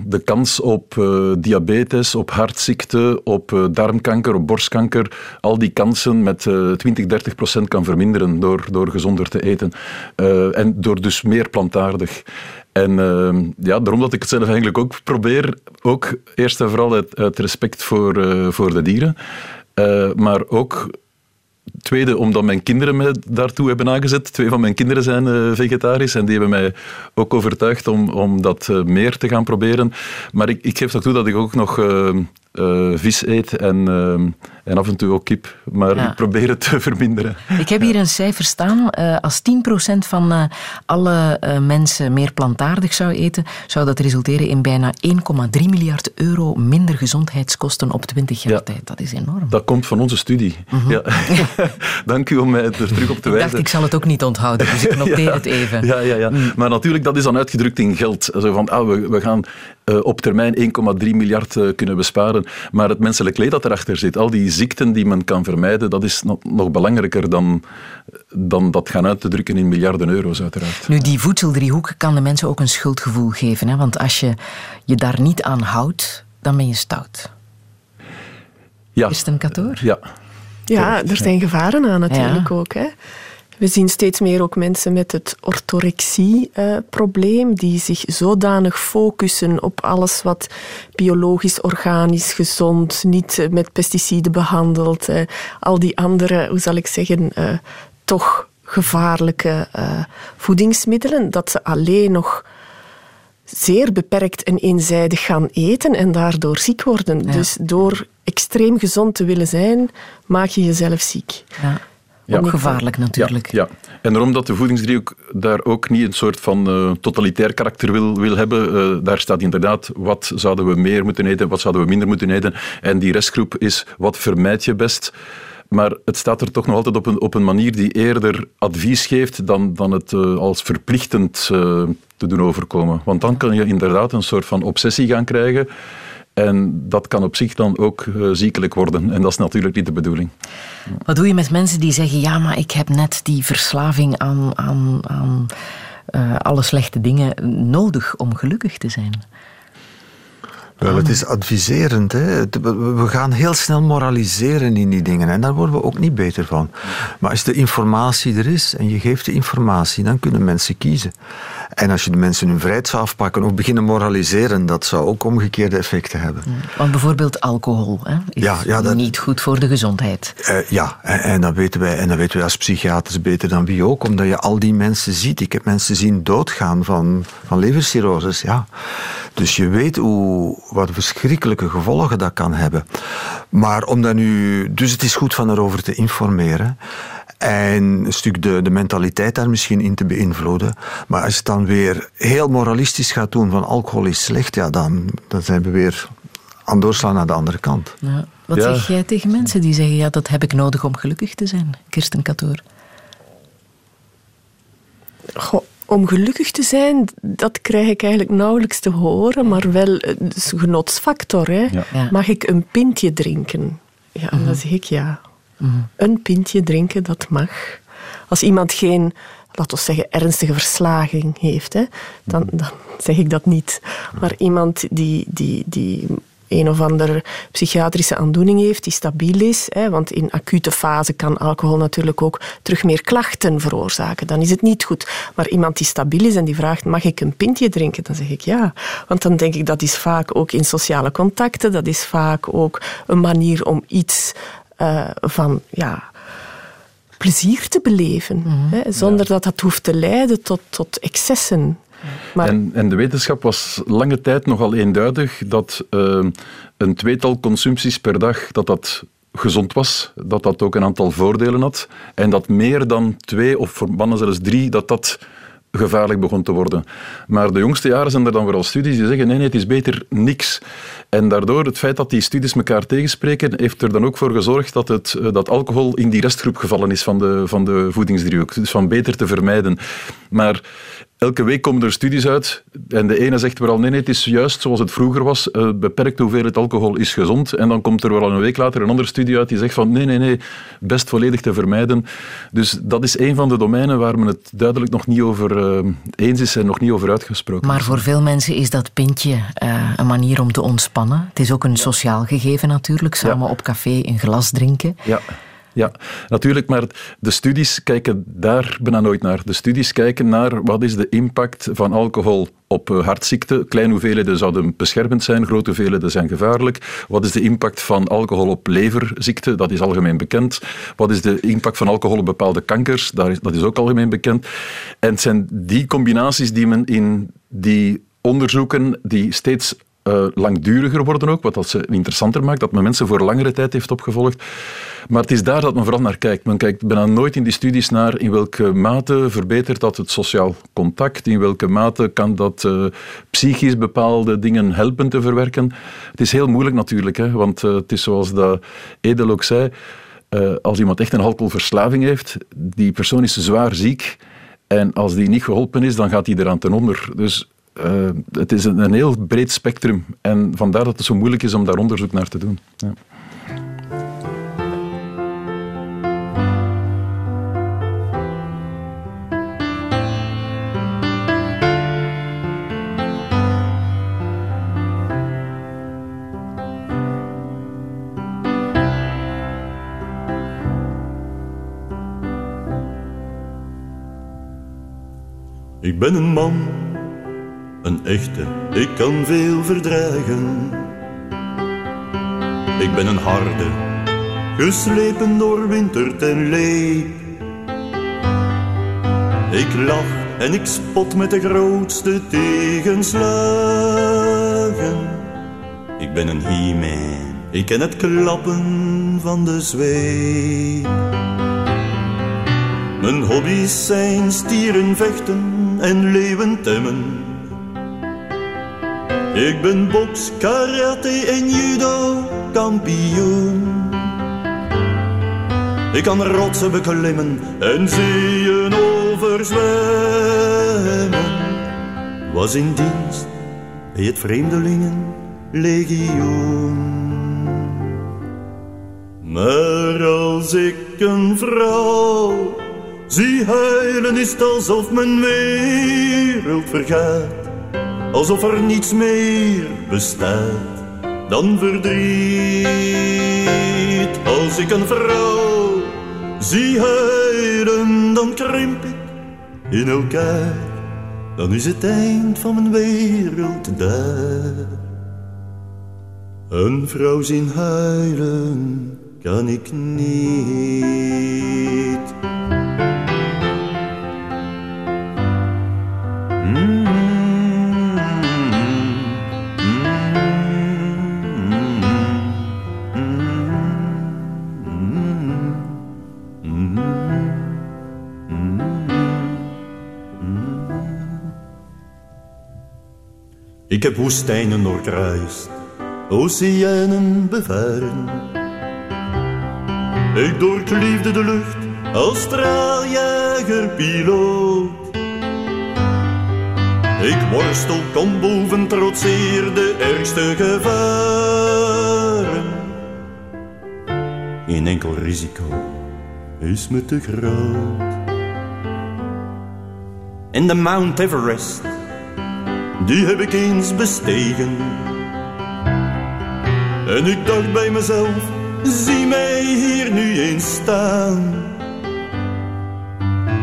de kans op diabetes, op hartziekte, op darmkanker, op borstkanker, al die kansen met 20-30% kan verminderen door gezonder te eten. En door dus meer plantaardig. En daarom dat ik het zelf eigenlijk ook probeer, ook eerst en vooral uit respect voor de dieren. Maar ook, tweede, omdat mijn kinderen me daartoe hebben aangezet. 2 van mijn kinderen zijn vegetarisch en die hebben mij ook overtuigd om dat meer te gaan proberen. Maar ik geef toch toe dat ik ook nog vis eet en af en toe ook kip. Maar ik probeer het te verminderen. Ik heb hier een cijfer staan. Als 10% van alle mensen meer plantaardig zou eten, zou dat resulteren in bijna 1,3 miljard euro minder gezondheidskosten op 20 jaar tijd. Dat is enorm. Dat komt van onze studie. Mm-hmm. Ja. Dank u om mij er terug op te wijzen. Ik dacht, ik zal het ook niet onthouden, dus ik noteer het even. Ja. Mm. Maar natuurlijk, dat is dan uitgedrukt in geld. Zo van, we gaan op termijn 1,3 miljard kunnen besparen. Maar het menselijk leed dat erachter zit, al die ziekten die men kan vermijden, dat is nog belangrijker dan dat gaan uit te drukken in miljarden euro's uiteraard. Nu, die voedseldriehoek kan de mensen ook een schuldgevoel geven. Hè? Want als je je daar niet aan houdt, dan ben je stout. Ja. Is het een Catthoor? Ja. Ja, er zijn gevaren aan natuurlijk ook. Hè. We zien steeds meer ook mensen met het orthorexie-probleem die zich zodanig focussen op alles wat biologisch, organisch, gezond, niet met pesticiden behandeld. Al die andere, toch gevaarlijke voedingsmiddelen, dat ze alleen nog zeer beperkt en eenzijdig gaan eten en daardoor ziek worden. Ja. Dus door extreem gezond te willen zijn, maak je jezelf ziek. Ja. Ja. Ook gevaarlijk natuurlijk. Ja, ja. En omdat de voedingsdriehoek daar ook niet een soort van totalitair karakter wil hebben, daar staat inderdaad wat zouden we meer moeten eten, wat zouden we minder moeten eten. En die restgroep is wat vermijd je best. Maar het staat er toch nog altijd op een manier die eerder advies geeft dan het als verplichtend te doen overkomen. Want dan kan je inderdaad een soort van obsessie gaan krijgen. En dat kan op zich dan ook ziekelijk worden. En dat is natuurlijk niet de bedoeling. Wat doe je met mensen die zeggen, ja, maar ik heb net die verslaving aan alle slechte dingen nodig om gelukkig te zijn? Wel, het is adviserend. Hè. We gaan heel snel moraliseren in die dingen. En daar worden we ook niet beter van. Maar als de informatie er is en je geeft de informatie, dan kunnen mensen kiezen. En als je de mensen hun vrijheid zou afpakken of beginnen moraliseren, dat zou ook omgekeerde effecten hebben. Want bijvoorbeeld alcohol is niet goed voor de gezondheid. En dat weten wij als psychiaters beter dan wie ook, omdat je al die mensen ziet. Ik heb mensen zien doodgaan van levercirroses. Ja. Dus je weet wat verschrikkelijke gevolgen dat kan hebben. Maar om dat nu... Dus het is goed van erover te informeren. En een stuk de mentaliteit daar misschien in te beïnvloeden. Maar als je het dan weer heel moralistisch gaat doen van alcohol is slecht, ja, dan zijn we weer aan het doorslaan naar de andere kant. Ja. Wat zeg jij tegen mensen die zeggen, ja, dat heb ik nodig om gelukkig te zijn? Kirsten Catthoor. Goh. Om gelukkig te zijn, dat krijg ik eigenlijk nauwelijks te horen, maar wel een genotsfactor. Hè. Ja. Mag ik een pintje drinken? Ja, dan zeg ik ja. Mm. Een pintje drinken, dat mag. Als iemand geen, laten we zeggen, ernstige verslaving heeft, hè, dan zeg ik dat niet. Maar iemand die een of andere psychiatrische aandoening heeft, die stabiel is. Hè, want in acute fase kan alcohol natuurlijk ook terug meer klachten veroorzaken. Dan is het niet goed. Maar iemand die stabiel is en die vraagt, mag ik een pintje drinken? Dan zeg ik ja. Want dan denk ik, dat is vaak ook in sociale contacten. Dat is vaak ook een manier om iets plezier te beleven. Mm-hmm. Hè, zonder dat hoeft te leiden tot excessen. Maar... En de wetenschap was lange tijd nogal eenduidig dat een tweetal consumpties per dag, dat gezond was, dat ook een aantal voordelen had. En dat meer dan 2 of voor mannen zelfs 3, dat gevaarlijk begon te worden. Maar de jongste jaren zijn er dan weer al studies die zeggen nee, het is beter niks. En daardoor, het feit dat die studies elkaar tegenspreken, heeft er dan ook voor gezorgd dat alcohol in die restgroep gevallen is van de voedingsdriehoek. Dus van beter te vermijden. Maar... Elke week komen er studies uit en de ene zegt wel nee, het is juist zoals het vroeger was, beperkt hoeveelheid alcohol is gezond. En dan komt er wel een week later een andere studie uit die zegt van nee, best volledig te vermijden. Dus dat is een van de domeinen waar men het duidelijk nog niet over eens is en nog niet over uitgesproken. Maar voor veel mensen is dat pintje een manier om te ontspannen. Het is ook een sociaal gegeven natuurlijk, samen op café een glas drinken. Ja. Ja, natuurlijk, maar de studies kijken daar bijna nooit naar. De studies kijken naar wat is de impact van alcohol op hartziekten. Kleine hoeveelheden zouden beschermend zijn, grote hoeveelheden zijn gevaarlijk. Wat is de impact van alcohol op leverziekten? Dat is algemeen bekend. Wat is de impact van alcohol op bepaalde kankers? Dat is ook algemeen bekend. En het zijn die combinaties die men in die onderzoeken die steeds langduriger worden ook, wat dat ze interessanter maakt, dat men mensen voor langere tijd heeft opgevolgd. Maar het is daar dat men vooral naar kijkt. Men kijkt bijna nooit in die studies naar in welke mate verbetert dat het sociaal contact, in welke mate kan dat psychisch bepaalde dingen helpen te verwerken. Het is heel moeilijk natuurlijk, hè, want het is zoals dat Edel ook zei, als iemand echt een alcoholverslaving heeft, die persoon is zwaar ziek en als die niet geholpen is, dan gaat die eraan ten onder. Dus het is een heel breed spectrum en vandaar dat het zo moeilijk is om daar onderzoek naar te doen. Ja. Ik ben een man, een echte, ik kan veel verdragen. Ik ben een harde, geslepen door winter ten leed. Ik lach en ik spot met de grootste tegenslagen. Ik ben een he-man, ik ken het klappen van de zweep. Mijn hobby's zijn stieren vechten en leeuwen temmen. Ik ben boks, karate en judo kampioen. Ik kan rotsen beklimmen en zeeën overzwemmen. Was in dienst bij het Vreemdelingenlegioen. Maar als ik een vrouw zie huilen, is het alsof mijn wereld vergaat. Alsof er niets meer bestaat dan verdriet. Als ik een vrouw zie huilen, dan krimp ik in elkaar. Dan is het eind van mijn wereld daar. Een vrouw zien huilen kan ik niet. Ik heb woestijnen doorkruist, oceanen bevaren. Ik doorkliefde de lucht als straaljager-piloot. Ik worstel, kom boven, trotseer de ergste gevaren. Geen enkel risico is me te groot. En de Mount Everest, die heb ik eens bestegen. En ik dacht bij mezelf, zie mij hier nu eens staan.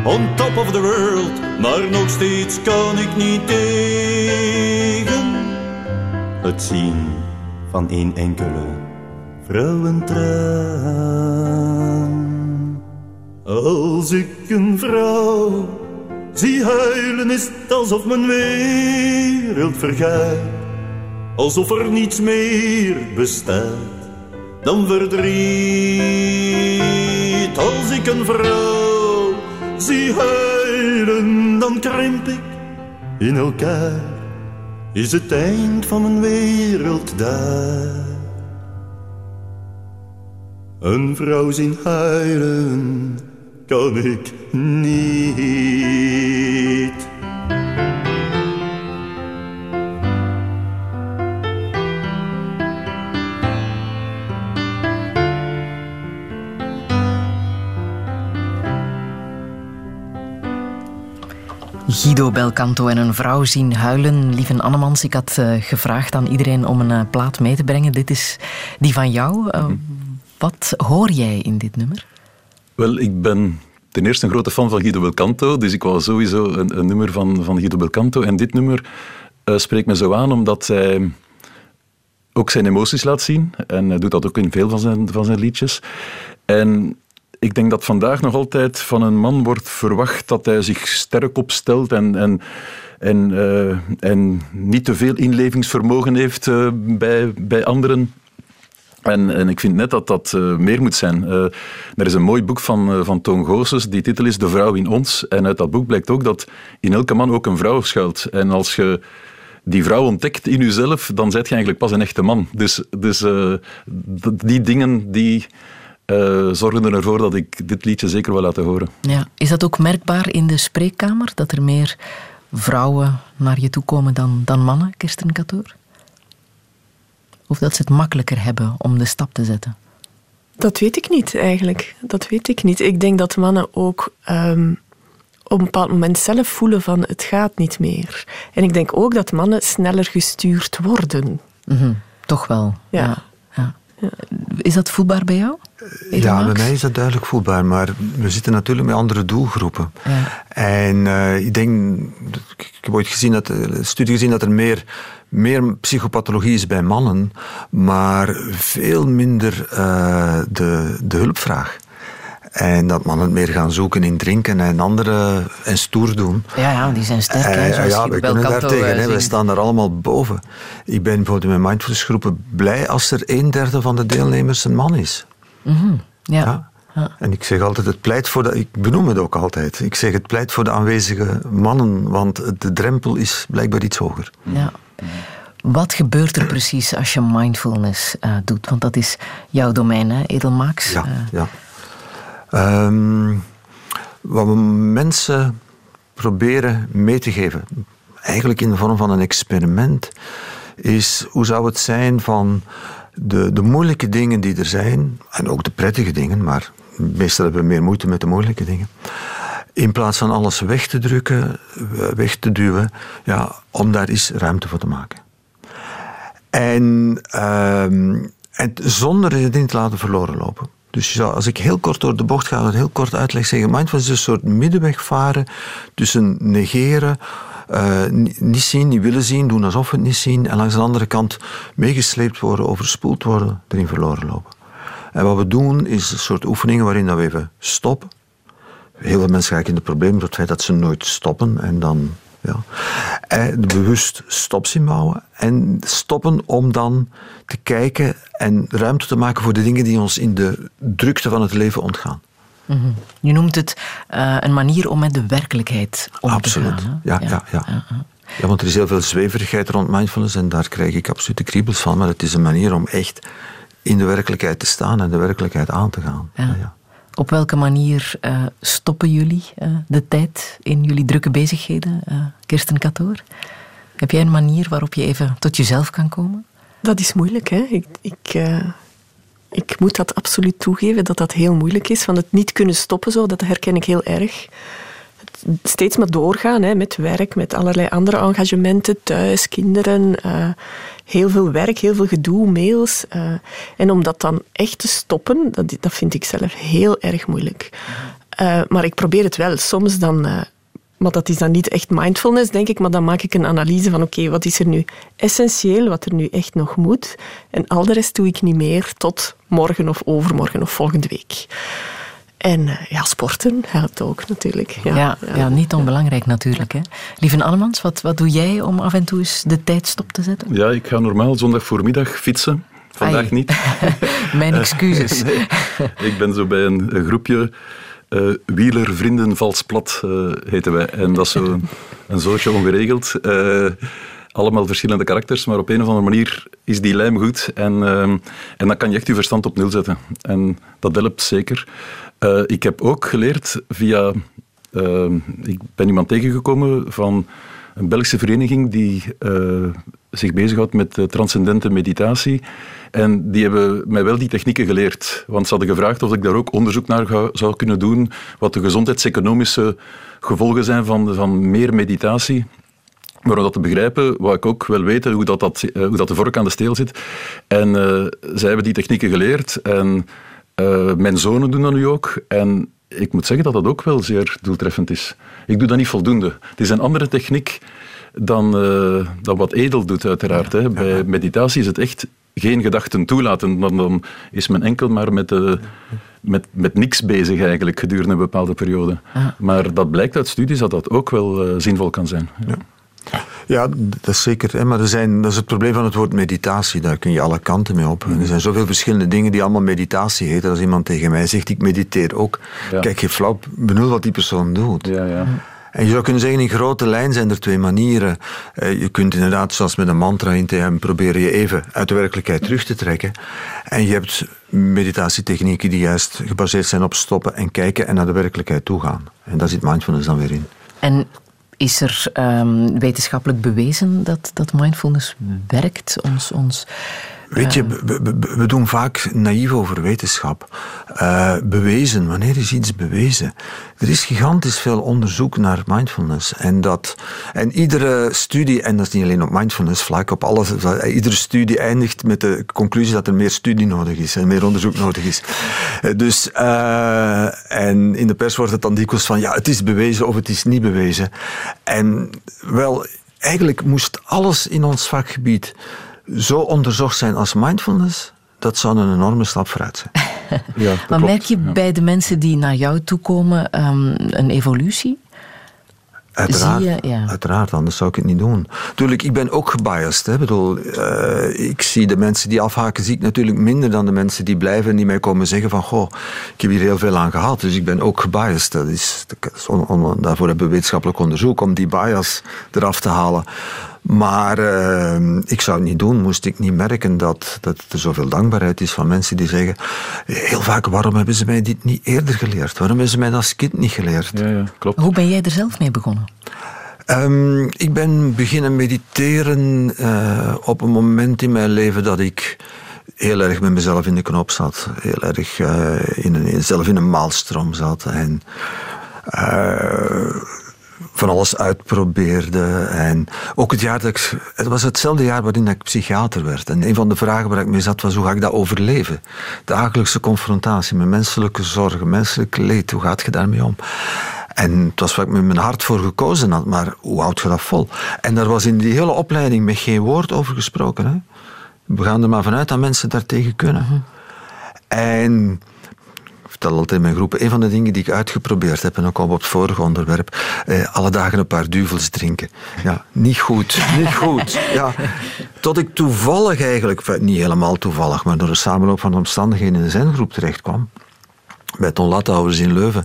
On top of the world, maar nog steeds kan ik niet tegen het zien van één enkele vrouwentraan. Als ik een vrouw zie huilen, is het alsof mijn wereld vergaat. Alsof er niets meer bestaat dan verdriet. Als ik een vrouw zie huilen, dan krimp ik in elkaar. Is het eind van mijn wereld daar. Een vrouw zien huilen kan ik niet. Guido Belcanto en een vrouw zien huilen. Lieven Annemans, ik had gevraagd aan iedereen om een plaat mee te brengen. Dit is die van jou. Wat hoor jij in dit nummer? Wel, ik ben ten eerste een grote fan van Guido Belcanto. Dus ik wou sowieso een nummer van Guido Belcanto. En dit nummer spreekt me zo aan omdat hij ook zijn emoties laat zien. En hij doet dat ook in veel van zijn liedjes. En ik denk dat vandaag nog altijd van een man wordt verwacht dat hij zich sterk opstelt en niet te veel inlevingsvermogen heeft bij anderen. En ik vind net dat meer moet zijn. Er is een mooi boek van Toon Goosses, die titel is De Vrouw in Ons. En uit dat boek blijkt ook dat in elke man ook een vrouw schuilt. En als je die vrouw ontdekt in jezelf, dan ben je eigenlijk pas een echte man. Dus die dingen die zorgden ervoor dat ik dit liedje zeker wil laten horen. Ja. Is dat ook merkbaar in de spreekkamer? Dat er meer vrouwen naar je toe komen dan mannen, Kirsten Catthoor? Of dat ze het makkelijker hebben om de stap te zetten? Dat weet ik niet, eigenlijk. Dat weet ik niet. Ik denk dat mannen ook op een bepaald moment zelf voelen van het gaat niet meer. En ik denk ook dat mannen sneller gestuurd worden. Mm-hmm. Toch wel, ja. Ja. Is dat voelbaar bij jou? Ja, bij mij is dat duidelijk voelbaar, maar we zitten natuurlijk met andere doelgroepen. Ja. En ik denk, ik heb ooit gezien dat er meer psychopathologie is bij mannen, maar veel minder de hulpvraag. En dat mannen meer gaan zoeken in drinken en anderen en stoer doen. Ja, die zijn sterk. We kunnen daar tegen. We staan daar allemaal boven. Ik ben bijvoorbeeld in mijn mindfulnessgroepen blij als er 1/3 van de deelnemers een man is. Mm-hmm. Ja. En ik zeg altijd, ik benoem het ook altijd. Ik zeg het pleit voor de aanwezige mannen, want de drempel is blijkbaar iets hoger. Ja. Wat gebeurt er precies als je mindfulness doet? Want dat is jouw domein, hè, Edel Maex? Ja. Wat we mensen proberen mee te geven, eigenlijk in de vorm van een experiment, is hoe zou het zijn van de moeilijke dingen die er zijn, en ook de prettige dingen, maar meestal hebben we meer moeite met de moeilijke dingen, in plaats van alles weg te duwen, om daar eens ruimte voor te maken. En zonder het in te laten verloren lopen. Dus als ik heel kort door de bocht ga, dat heel kort uitleg zeggen, mindfulness is een soort middenweg varen tussen negeren, niet zien, niet willen zien, doen alsof we het niet zien, en langs de andere kant meegesleept worden, overspoeld worden, erin verloren lopen. En wat we doen is een soort oefeningen waarin we even stoppen. Heel veel mensen raken in de problemen door het feit dat ze nooit stoppen en dan bewust stop zien bouwen en stoppen om dan te kijken en ruimte te maken voor de dingen die ons in de drukte van het leven ontgaan. Mm-hmm. Je noemt het een manier om met de werkelijkheid om te gaan. Absoluut. Ja, want er is heel veel zweverigheid rond mindfulness en daar krijg ik absoluut de kriebels van, maar het is een manier om echt in de werkelijkheid te staan en de werkelijkheid aan te gaan. Ja. Op welke manier stoppen jullie de tijd in jullie drukke bezigheden, Kirsten Catthoor? Heb jij een manier waarop je even tot jezelf kan komen? Dat is moeilijk, hè? Ik moet dat absoluut toegeven, dat heel moeilijk is. Van het niet kunnen stoppen, zo, dat herken ik heel erg. Het steeds maar doorgaan, hè, met werk, met allerlei andere engagementen, thuis, kinderen. Heel veel werk, heel veel gedoe, mails. En om dat dan echt te stoppen, dat vind ik zelf heel erg moeilijk. Maar ik probeer het wel. Soms dan... maar dat is dan niet echt mindfulness, denk ik. Maar dan maak ik een analyse van, oké, wat is er nu essentieel, wat er nu echt nog moet. En al de rest doe ik niet meer tot morgen of overmorgen of volgende week. En sporten helpt ook natuurlijk. Ja, niet onbelangrijk natuurlijk. Hè? Lieven Annemans, wat doe jij om af en toe eens de tijd stop te zetten? Ja, ik ga normaal zondag voormiddag fietsen. Vandaag niet. Mijn excuses. Nee, ik ben zo bij een groepje... wielervrienden Vals Plat heten wij. En dat is zo een soortje ongeregeld. Allemaal verschillende karakters, maar op een of andere manier is die lijm goed. En dan kan je echt je verstand op nul zetten. En dat helpt zeker. Ik heb ook geleerd via... ik ben iemand tegengekomen van een Belgische vereniging die zich bezighoudt met transcendente meditatie. En die hebben mij wel die technieken geleerd. Want ze hadden gevraagd of ik daar ook onderzoek naar zou kunnen doen wat de gezondheidseconomische gevolgen zijn van meer meditatie. Maar om dat te begrijpen, wou ik ook wel weten hoe dat de vork aan de steel zit. En zij hebben die technieken geleerd. En mijn zonen doen dat nu ook. En ik moet zeggen dat dat ook wel zeer doeltreffend is. Ik doe dat niet voldoende. Het is een andere techniek dan wat Edel doet, uiteraard. Ja. Hè. Bij meditatie is het echt geen gedachten toelaten. Dan is men enkel maar met niks bezig eigenlijk gedurende een bepaalde periode. Ah. Maar dat blijkt uit studies dat ook wel zinvol kan zijn. Ja, dat is zeker. Hè. Maar dat is het probleem van het woord meditatie. Daar kun je alle kanten mee op. En er zijn zoveel verschillende dingen die allemaal meditatie heten. Als iemand tegen mij zegt, ik mediteer ook. Ja. Kijk, geen flauw benul wat die persoon doet. Ja. En je zou kunnen zeggen, in grote lijn zijn er twee manieren. Je kunt inderdaad, zoals met een mantra in te hebben, proberen je even uit de werkelijkheid terug te trekken. En je hebt meditatietechnieken die juist gebaseerd zijn op stoppen en kijken en naar de werkelijkheid toe gaan. En daar zit mindfulness dan weer in. En... is er wetenschappelijk bewezen dat mindfulness werkt? Weet je, we doen vaak naïef over wetenschap. Bewezen, wanneer is iets bewezen? Er is gigantisch veel onderzoek naar mindfulness. En iedere studie, en dat is niet alleen op mindfulness vlak, op alles, iedere studie eindigt met de conclusie dat er meer studie nodig is en meer onderzoek nodig is. Dus, en in de pers wordt het dan dikwijls van, het is bewezen of het is niet bewezen. En wel, eigenlijk moest alles in ons vakgebied zo onderzocht zijn als mindfulness, dat zou een enorme stap vooruit zijn. Ja, maar klopt, merk je bij de mensen die naar jou toekomen een evolutie? Uiteraard, uiteraard, anders zou ik het niet doen. Natuurlijk, ik ben ook gebiased. Hè. Ik zie de mensen die afhaken, zie ik natuurlijk minder dan de mensen die blijven en die mij komen zeggen van, goh, ik heb hier heel veel aan gehad, dus ik ben ook gebiased. Daarvoor hebben we wetenschappelijk onderzoek om die bias eraf te halen. Maar ik zou het niet doen, moest ik niet merken dat er zoveel dankbaarheid is van mensen die zeggen, heel vaak, waarom hebben ze mij dit niet eerder geleerd? Waarom hebben ze mij dat als kind niet geleerd? Ja, klopt. Hoe ben jij er zelf mee begonnen? Ik ben beginnen mediteren op een moment in mijn leven dat ik heel erg met mezelf in de knoop zat. Heel erg zelf in een maalstroom zat en van alles uitprobeerde. En ook het jaar dat het was hetzelfde jaar waarin ik psychiater werd. En een van de vragen waar ik mee zat was, hoe ga ik dat overleven? Dagelijkse confrontatie met menselijke zorgen, menselijk leed. Hoe gaat je daarmee om? En het was wat ik met mijn hart voor gekozen had, maar hoe houd je dat vol? En daar was in die hele opleiding met geen woord over gesproken. Hè? We gaan er maar vanuit dat mensen daartegen kunnen. En ik vertel altijd in mijn groepen, een van de dingen die ik uitgeprobeerd heb, en ook op het vorige onderwerp, alle dagen een paar duvels drinken. Ja, niet goed. Ja. Tot ik toevallig eigenlijk, niet helemaal toevallig, maar door een samenloop van omstandigheden in een zendgroep terecht kwam, bij Ton Lattouwers in Leuven.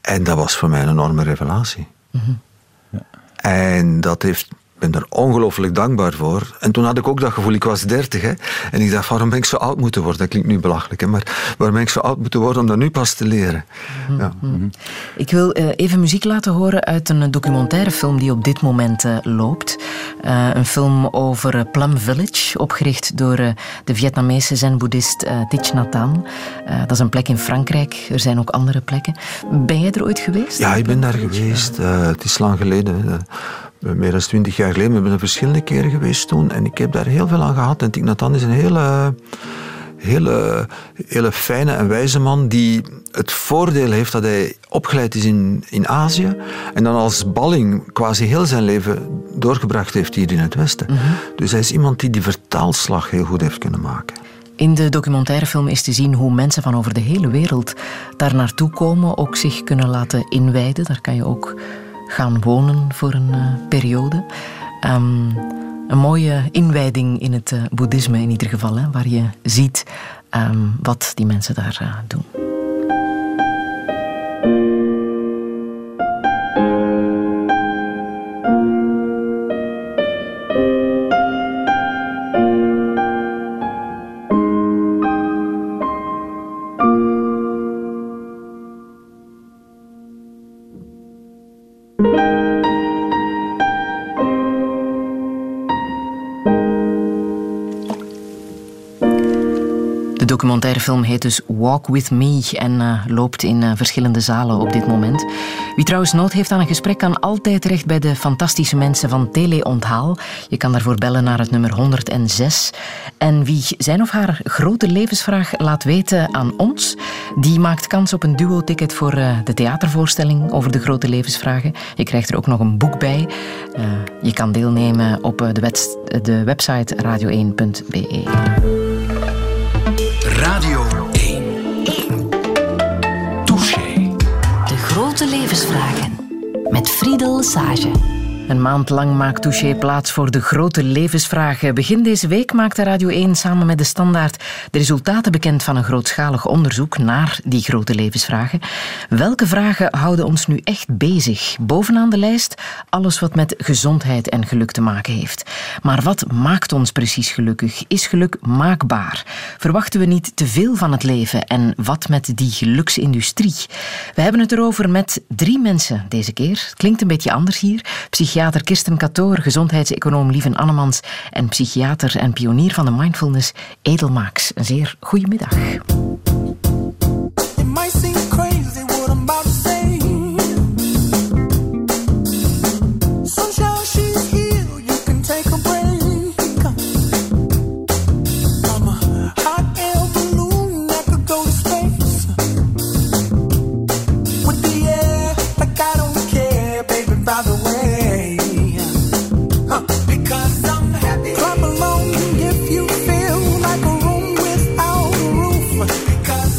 En dat was voor mij een enorme revelatie. Mm-hmm. Ja. En dat heeft... Ik ben daar ongelooflijk dankbaar voor. En toen had ik ook dat gevoel, ik was 30. Hè? En ik dacht, waarom ben ik zo oud moeten worden? Dat klinkt nu belachelijk, hè? Maar waarom ben ik zo oud moeten worden om dat nu pas te leren? Mm-hmm. Ja. Mm-hmm. Ik wil even muziek laten horen uit een documentairefilm die op dit moment loopt. Een film over Plum Village, opgericht door de Vietnamese zen-boeddhist Thich Nhat Hanh. Dat is een plek in Frankrijk. Er zijn ook andere plekken. Ben jij er ooit geweest? Ja, ik ben daar geweest. Het is lang geleden. Meer dan 20 jaar geleden. We zijn verschillende keren geweest toen. En ik heb daar heel veel aan gehad. En Thich Nhat Hanh is een hele fijne en wijze man die het voordeel heeft dat hij opgeleid is in Azië en dan als balling quasi heel zijn leven doorgebracht heeft hier in het Westen. Mm-hmm. Dus hij is iemand die vertaalslag heel goed heeft kunnen maken. In de documentairefilm is te zien hoe mensen van over de hele wereld daar naartoe komen, ook zich kunnen laten inwijden. Daar kan je ook gaan wonen voor een periode. Een mooie inwijding in het boeddhisme in ieder geval, hè, waar je ziet wat die mensen daar doen. De documentairefilm heet dus Walk With Me en loopt in verschillende zalen op dit moment. Wie trouwens nood heeft aan een gesprek kan altijd terecht bij de fantastische mensen van Teleonthaal. Je kan daarvoor bellen naar het nummer 106. En wie zijn of haar grote levensvraag laat weten aan ons, die maakt kans op een duo-ticket voor de theatervoorstelling over de grote levensvragen. Je krijgt er ook nog een boek bij. Je kan deelnemen op de website radio1.be. Radio 1. Touché. De grote levensvragen. Met Friedel Saagje. Een maand lang maakt Touché plaats voor de grote levensvragen. Begin deze week maakte Radio 1 samen met de Standaard de resultaten bekend van een grootschalig onderzoek naar die grote levensvragen. Welke vragen houden ons nu echt bezig? Bovenaan de lijst alles wat met gezondheid en geluk te maken heeft. Maar wat maakt ons precies gelukkig? Is geluk maakbaar? Verwachten we niet te veel van het leven? En wat met die geluksindustrie? We hebben het erover met 3 mensen deze keer. Het klinkt een beetje anders hier. Psychiater Kirsten Catthoor, gezondheidseconoom Lieven Annemans en psychiater en pionier van de mindfulness Edel Maex. Een zeer goede middag. Come along if you feel like a room without a roof. Because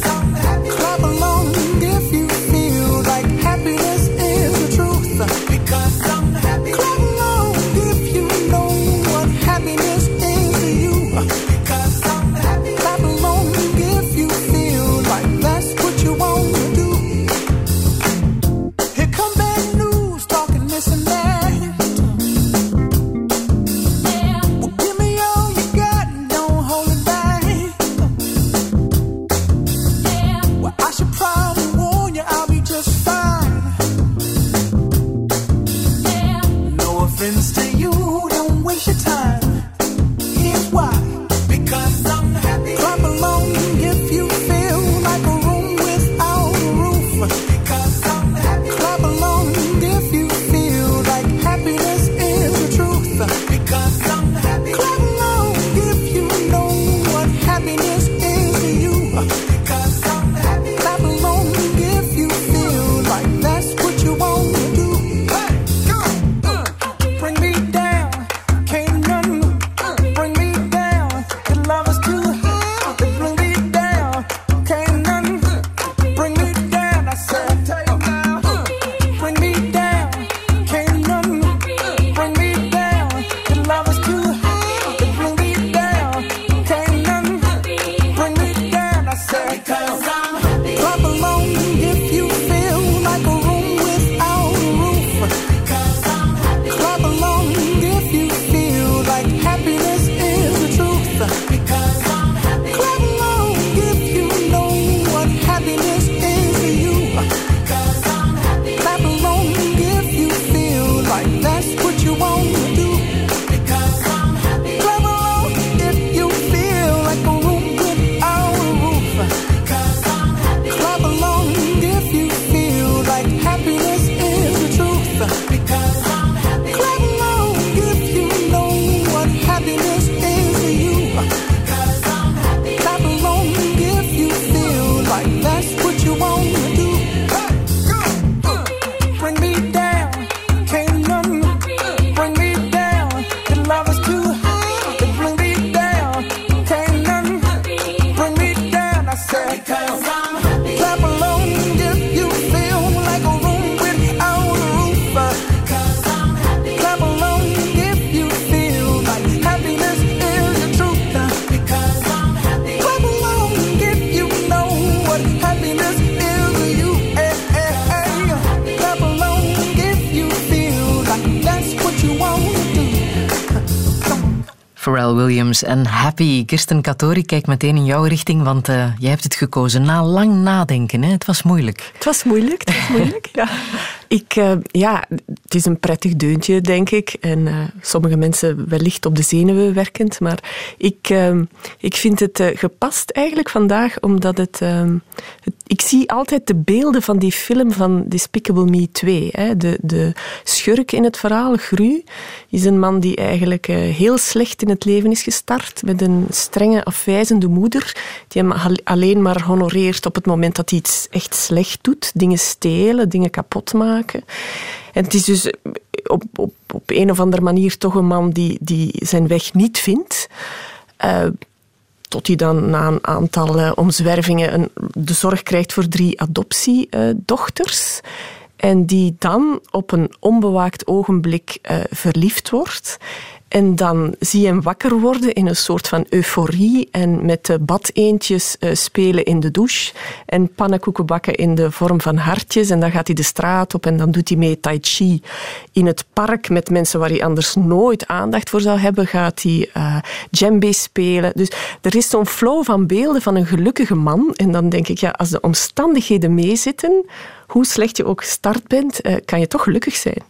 Pharrell Williams en Happy. Kirsten Catthoor, ik kijk meteen in jouw richting, want jij hebt het gekozen na lang nadenken. Hè? Het was moeilijk, ja. Het is een prettig deuntje, denk ik. En sommige mensen wellicht op de zenuwen werkend. Maar ik vind het gepast eigenlijk vandaag, omdat ik zie altijd de beelden van die film van Despicable Me 2. Hè. De schurk in het verhaal, Gru, is een man die eigenlijk heel slecht in het leven is gestart. Met een strenge, afwijzende moeder. Die hem alleen maar honoreert op het moment dat hij iets echt slecht doet. Dingen stelen, dingen kapot maken. En het is dus op een of andere manier toch een man die zijn weg niet vindt. Tot hij dan na een aantal omzwervingen de zorg krijgt voor 3 adoptiedochters. En die dan op een onbewaakt ogenblik verliefd wordt. En dan zie je hem wakker worden in een soort van euforie en met badeendjes spelen in de douche en pannenkoeken bakken in de vorm van hartjes. En dan gaat hij de straat op en dan doet hij mee tai chi in het park met mensen waar hij anders nooit aandacht voor zou hebben. Gaat hij djembe spelen. Dus er is zo'n flow van beelden van een gelukkige man. En dan denk ik, ja, als de omstandigheden meezitten, hoe slecht je ook gestart bent, kan je toch gelukkig zijn.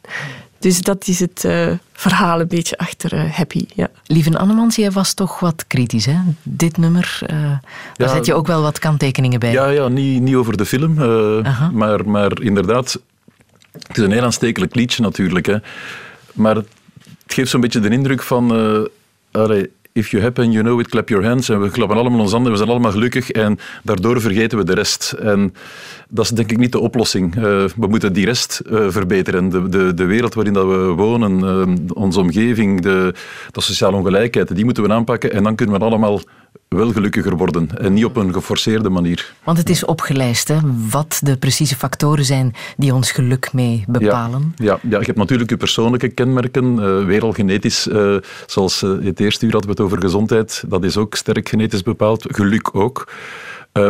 Dus dat is het verhaal een beetje achter Happy. Ja. Lieven Annemans, jij was toch wat kritisch, hè? Dit nummer, daar zet je ook wel wat kanttekeningen bij. Ja, niet over de film, maar inderdaad, het is een heel aanstekelijk liedje natuurlijk. Hè. Maar het geeft zo'n beetje de indruk van, if you happen, you know it, clap your hands. En we klappen allemaal ons handen, we zijn allemaal gelukkig en daardoor vergeten we de rest. En dat is denk ik niet de oplossing. We moeten die rest verbeteren. De wereld waarin dat we wonen, onze omgeving, de sociale ongelijkheid, die moeten we aanpakken en dan kunnen we allemaal wel gelukkiger worden en niet op een geforceerde manier. Want het is opgelijst, hè, wat de precieze factoren zijn die ons geluk mee bepalen. Ja, je hebt natuurlijk je persoonlijke kenmerken, weer al genetisch, zoals het eerste uur hadden we het over gezondheid, dat is ook sterk genetisch bepaald, geluk ook.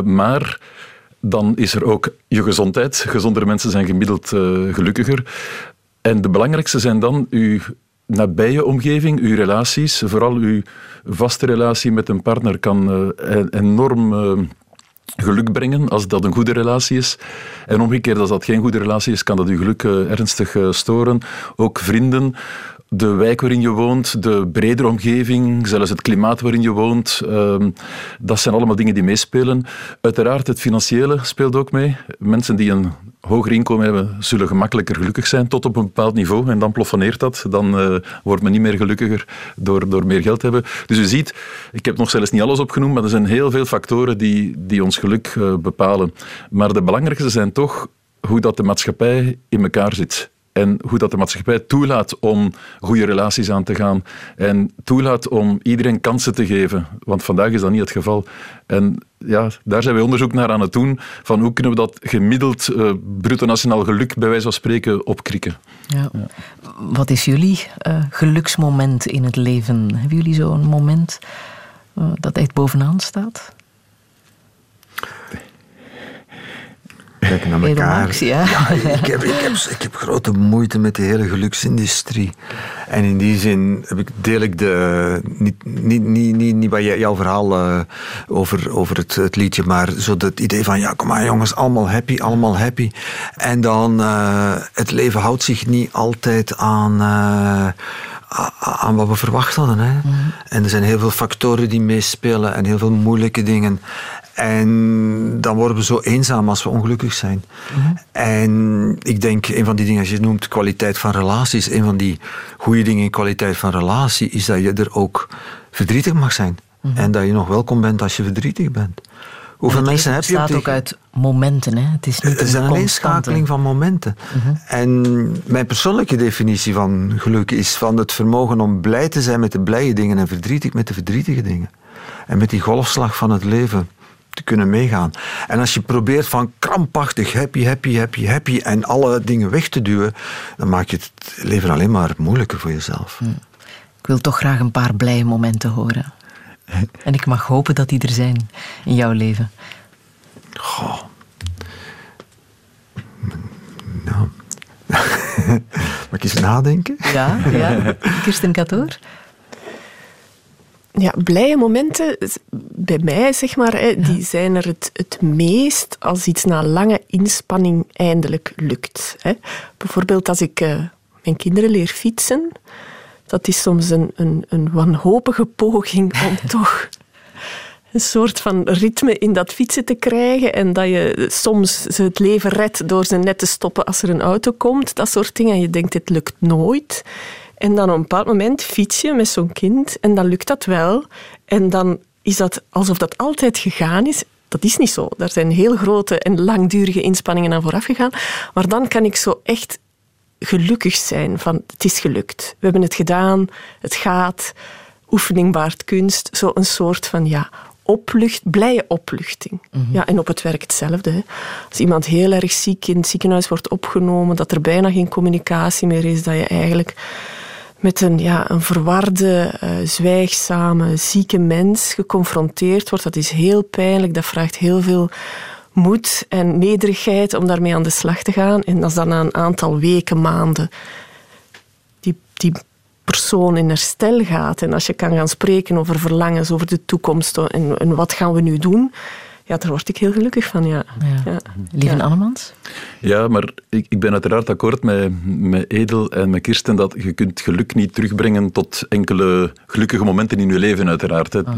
Maar dan is er ook je gezondheid. Gezondere mensen zijn gemiddeld gelukkiger. En de belangrijkste zijn dan uw nabije omgeving, uw relaties, vooral uw vaste relatie met een partner kan enorm geluk brengen als dat een goede relatie is. En omgekeerd, als dat geen goede relatie is, kan dat uw geluk ernstig storen. Ook vrienden, de wijk waarin je woont, de bredere omgeving, zelfs het klimaat waarin je woont, dat zijn allemaal dingen die meespelen. Uiteraard, het financiële speelt ook mee. Mensen die een hoger inkomen hebben, zullen gemakkelijker gelukkig zijn, tot op een bepaald niveau. En dan plafonneert dat. Dan wordt men niet meer gelukkiger door meer geld te hebben. Dus u ziet, ik heb nog zelfs niet alles opgenoemd, maar er zijn heel veel factoren die ons geluk bepalen. Maar de belangrijkste zijn toch hoe dat de maatschappij in elkaar zit. En hoe dat de maatschappij toelaat om goede relaties aan te gaan. En toelaat om iedereen kansen te geven. Want vandaag is dat niet het geval. En ja, daar zijn we onderzoek naar aan het doen. Van hoe kunnen we dat gemiddeld bruto nationaal geluk, bij wijze van spreken, opkrikken. Ja. Wat is jullie geluksmoment in het leven? Hebben jullie zo'n moment dat echt bovenaan staat? Kijken naar elkaar. Max, ja. Ja, ik heb grote moeite met de hele geluksindustrie. En in die zin deel ik de... Niet bij jouw verhaal over het liedje, maar zo dat idee van, ja, kom maar jongens, allemaal happy. En dan, het leven houdt zich niet altijd aan wat we verwacht hadden. Hè? Mm-hmm. En er zijn heel veel factoren die meespelen en heel veel moeilijke dingen. En dan worden we zo eenzaam als we ongelukkig zijn. Mm-hmm. En ik denk, een van die dingen, als je het noemt, kwaliteit van relaties, een van die goede dingen in kwaliteit van relatie is dat je er ook verdrietig mag zijn. Mm-hmm. En dat je nog welkom bent als je verdrietig bent. Hoeveel mensen heb je? Het bestaat ook uit momenten. Hè? Het is niet een aaneenschakeling van momenten. Mm-hmm. En mijn persoonlijke definitie van geluk is van het vermogen om blij te zijn met de blije dingen en verdrietig met de verdrietige dingen. En met die golfslag van het leven te kunnen meegaan. En als je probeert van krampachtig happy en alle dingen weg te duwen, dan maak je het leven alleen maar moeilijker voor jezelf. Ik wil toch graag een paar blije momenten horen. En ik mag hopen dat die er zijn in jouw leven. Goh. Nou. Mag ik eens nadenken? Ja. Kirsten Catthoor? Ja, blije momenten, bij mij zeg maar, hè, ja. Die zijn er het meest als iets na lange inspanning eindelijk lukt. Hè. Bijvoorbeeld als ik mijn kinderen leer fietsen, dat is soms een wanhopige poging om toch een soort van ritme in dat fietsen te krijgen en dat je soms het leven redt door ze net te stoppen als er een auto komt, dat soort dingen. En je denkt, dit lukt nooit. En dan op een bepaald moment fiets je met zo'n kind en dan lukt dat wel. En dan is dat alsof dat altijd gegaan is. Dat is niet zo. Daar zijn heel grote en langdurige inspanningen aan vooraf gegaan. Maar dan kan ik zo echt gelukkig zijn van het is gelukt. We hebben het gedaan, het gaat, oefening baart kunst. Zo een soort van ja, blije opluchting. Mm-hmm. Ja, en op het werk hetzelfde. Hè. Als iemand heel erg ziek in het ziekenhuis wordt opgenomen, dat er bijna geen communicatie meer is, dat je eigenlijk met een verwarde, zwijgzame, zieke mens geconfronteerd wordt. Dat is heel pijnlijk, dat vraagt heel veel moed en nederigheid om daarmee aan de slag te gaan. En als dan na een aantal weken, maanden, die persoon in herstel gaat en als je kan gaan spreken over verlangens, over de toekomst en wat gaan we nu doen, ja, daar word ik heel gelukkig van, ja. Lieven Annemans? Ja, maar ik ben uiteraard akkoord met Edel en met Kirsten dat je kunt geluk niet terugbrengen tot enkele gelukkige momenten in je leven, uiteraard. Hè. Oh.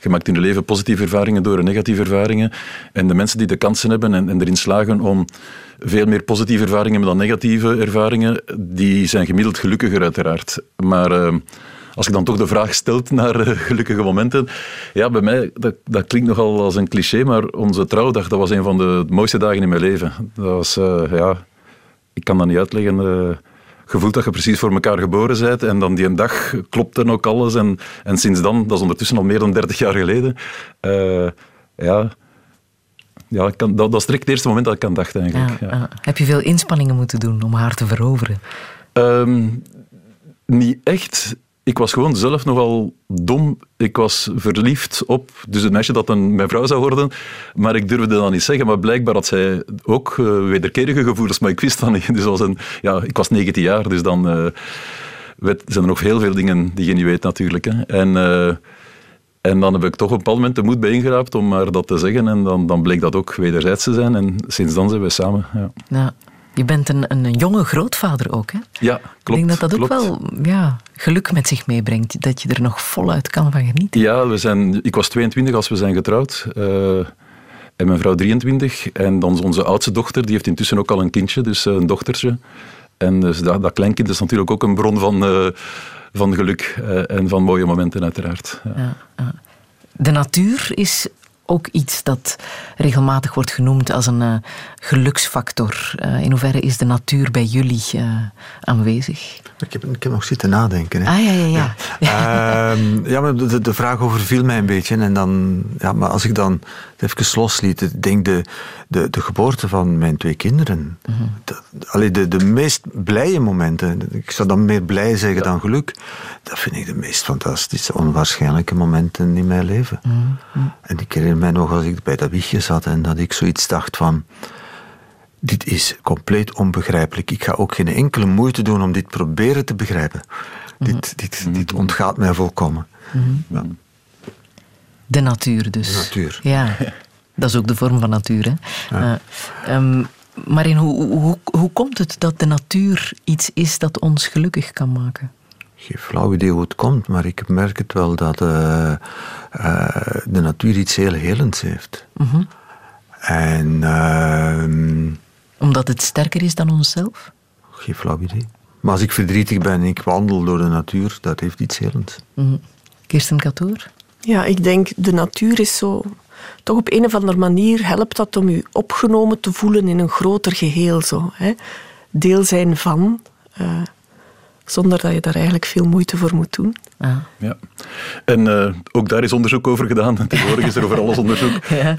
Je maakt in je leven positieve ervaringen door en negatieve ervaringen. En de mensen die de kansen hebben en erin slagen om veel meer positieve ervaringen dan negatieve ervaringen, die zijn gemiddeld gelukkiger, uiteraard. Maar als je dan toch de vraag stelt naar gelukkige momenten... Ja, bij mij, dat klinkt nogal als een cliché, maar onze trouwdag, dat was een van de mooiste dagen in mijn leven. Dat was, ik kan dat niet uitleggen. Je voelt dat je precies voor elkaar geboren bent en dan die dag klopt dan ook alles. En sinds dan, dat is ondertussen al meer dan 30 jaar geleden, dat is direct het eerste moment dat ik aan dacht, eigenlijk. Ja. Heb je veel inspanningen moeten doen om haar te veroveren? Niet echt... Ik was gewoon zelf nogal dom. Ik was verliefd op het meisje dat mijn vrouw zou worden. Maar ik durfde dat niet zeggen. Maar blijkbaar had zij ook wederkerige gevoelens. Maar ik wist dat niet. Dus ik was 19 jaar. Dus dan zijn er nog heel veel dingen die je niet weet natuurlijk. Hè. En dan heb ik toch op een bepaald moment de moed bijeengeraapt om haar dat te zeggen. En dan bleek dat ook wederzijds te zijn. En sinds dan zijn we samen. Ja. Je bent een jonge grootvader ook, hè? Ja, klopt. Ik denk dat ook wel geluk met zich meebrengt. Dat je er nog voluit kan van genieten. Ja, ik was 22 als we zijn getrouwd. En mijn vrouw 23. En dan onze oudste dochter, die heeft intussen ook al een kindje. Dus een dochtertje. En dus dat kleinkind is natuurlijk ook een bron van geluk. En van mooie momenten, uiteraard. Ja. Ja. De natuur is... ook iets dat regelmatig wordt genoemd als een geluksfactor. In hoeverre is de natuur bij jullie aanwezig? Ik heb nog zitten nadenken. Hè. Ja. Maar de vraag overviel mij een beetje. En dan, maar als ik dan even losliet, ik denk de geboorte van mijn twee kinderen. Mm-hmm. De meest blije momenten. Ik zou dan meer blij zeggen dan geluk. Dat vind ik de meest fantastische, onwaarschijnlijke momenten in mijn leven. Mm-hmm. En ik herinner mij nog als ik bij dat wiegje zat en dat ik zoiets dacht van... Dit is compleet onbegrijpelijk. Ik ga ook geen enkele moeite doen om dit proberen te begrijpen. Mm-hmm. Dit ontgaat mij volkomen. Mm-hmm. Ja. De natuur dus. De natuur. Ja, dat is ook de vorm van natuur. Hè? Ja. Marin, hoe komt het dat de natuur iets is dat ons gelukkig kan maken? Geen flauw idee hoe het komt, maar ik merk het wel dat de natuur iets heel helends heeft. Mm-hmm. En, omdat het sterker is dan onszelf? Geen flauw idee. Maar als ik verdrietig ben en ik wandel door de natuur, dat heeft iets helends. Mm-hmm. Kirsten Catthoor? Ja, ik denk de natuur is zo... Toch op een of andere manier helpt dat om je opgenomen te voelen in een groter geheel. Zo, hè? Deel zijn van... zonder dat je daar eigenlijk veel moeite voor moet doen. Ah. Ja. En ook daar is onderzoek over gedaan. Tegenwoordig is er over alles onderzoek. Ja.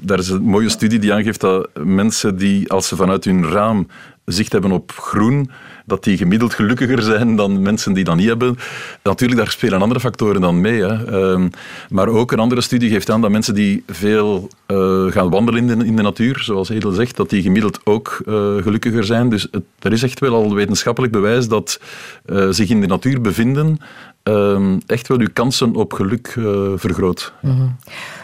Daar is een mooie studie die aangeeft dat mensen die, als ze vanuit hun raam zicht hebben op groen, dat die gemiddeld gelukkiger zijn dan mensen die dat niet hebben. Natuurlijk, daar spelen andere factoren dan mee. Hè. Maar ook een andere studie geeft aan dat mensen die veel gaan wandelen in de natuur, zoals Edel zegt, dat die gemiddeld ook gelukkiger zijn. Dus er is echt wel al wetenschappelijk bewijs dat zich in de natuur bevinden echt wel uw kansen op geluk vergroot. Mm-hmm.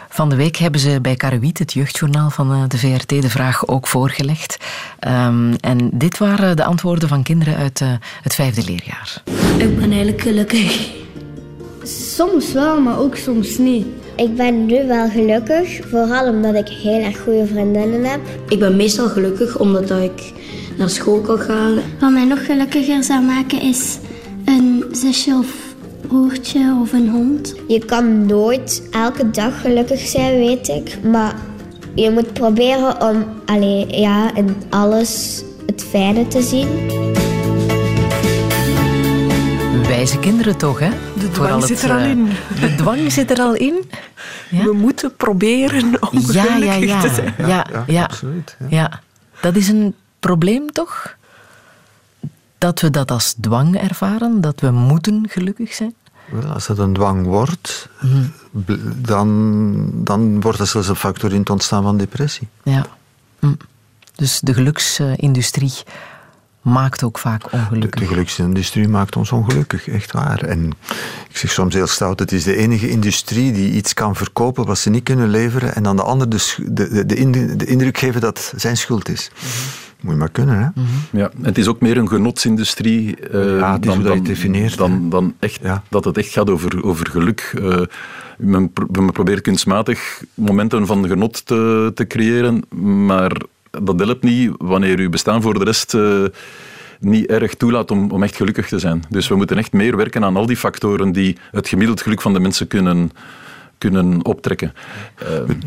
Van de week hebben ze bij Karowiet, het jeugdjournaal van de VRT, de vraag ook voorgelegd. En dit waren de antwoorden van kinderen uit het 5e leerjaar. Ik ben eigenlijk gelukkig. Soms wel, maar ook soms niet. Ik ben nu wel gelukkig, vooral omdat ik heel erg goede vriendinnen heb. Ik ben meestal gelukkig omdat ik naar school kan gaan. Wat mij nog gelukkiger zou maken is een zusje of broertje of een hond. Je kan nooit elke dag gelukkig zijn, weet ik. Maar je moet proberen om in alles het fijne te zien. Wijze kinderen toch, hè? De dwang zit er al in. De dwang zit er al in. Ja? We moeten proberen om gelukkig te zijn. Ja, absoluut. Ja. Dat is een probleem toch? Dat we dat als dwang ervaren, dat we moeten gelukkig zijn? Wel, als dat een dwang wordt, dan wordt dat zelfs een factor in het ontstaan van depressie. Ja. Hm. Dus de geluksindustrie maakt ook vaak ongelukkig. De geluksindustrie maakt ons ongelukkig, echt waar. En ik zeg soms heel stout, het is de enige industrie die iets kan verkopen wat ze niet kunnen leveren en dan de ander de indruk geven dat zijn schuld is. Mm-hmm. Moet je maar kunnen, hè? Mm-hmm. Ja, het is ook meer een genotsindustrie dan echt dat het echt gaat over geluk. Men probeert kunstmatig momenten van genot te creëren, maar dat helpt niet wanneer uw bestaan voor de rest niet erg toelaat om echt gelukkig te zijn. Dus we moeten echt meer werken aan al die factoren die het gemiddeld geluk van de mensen kunnen optrekken.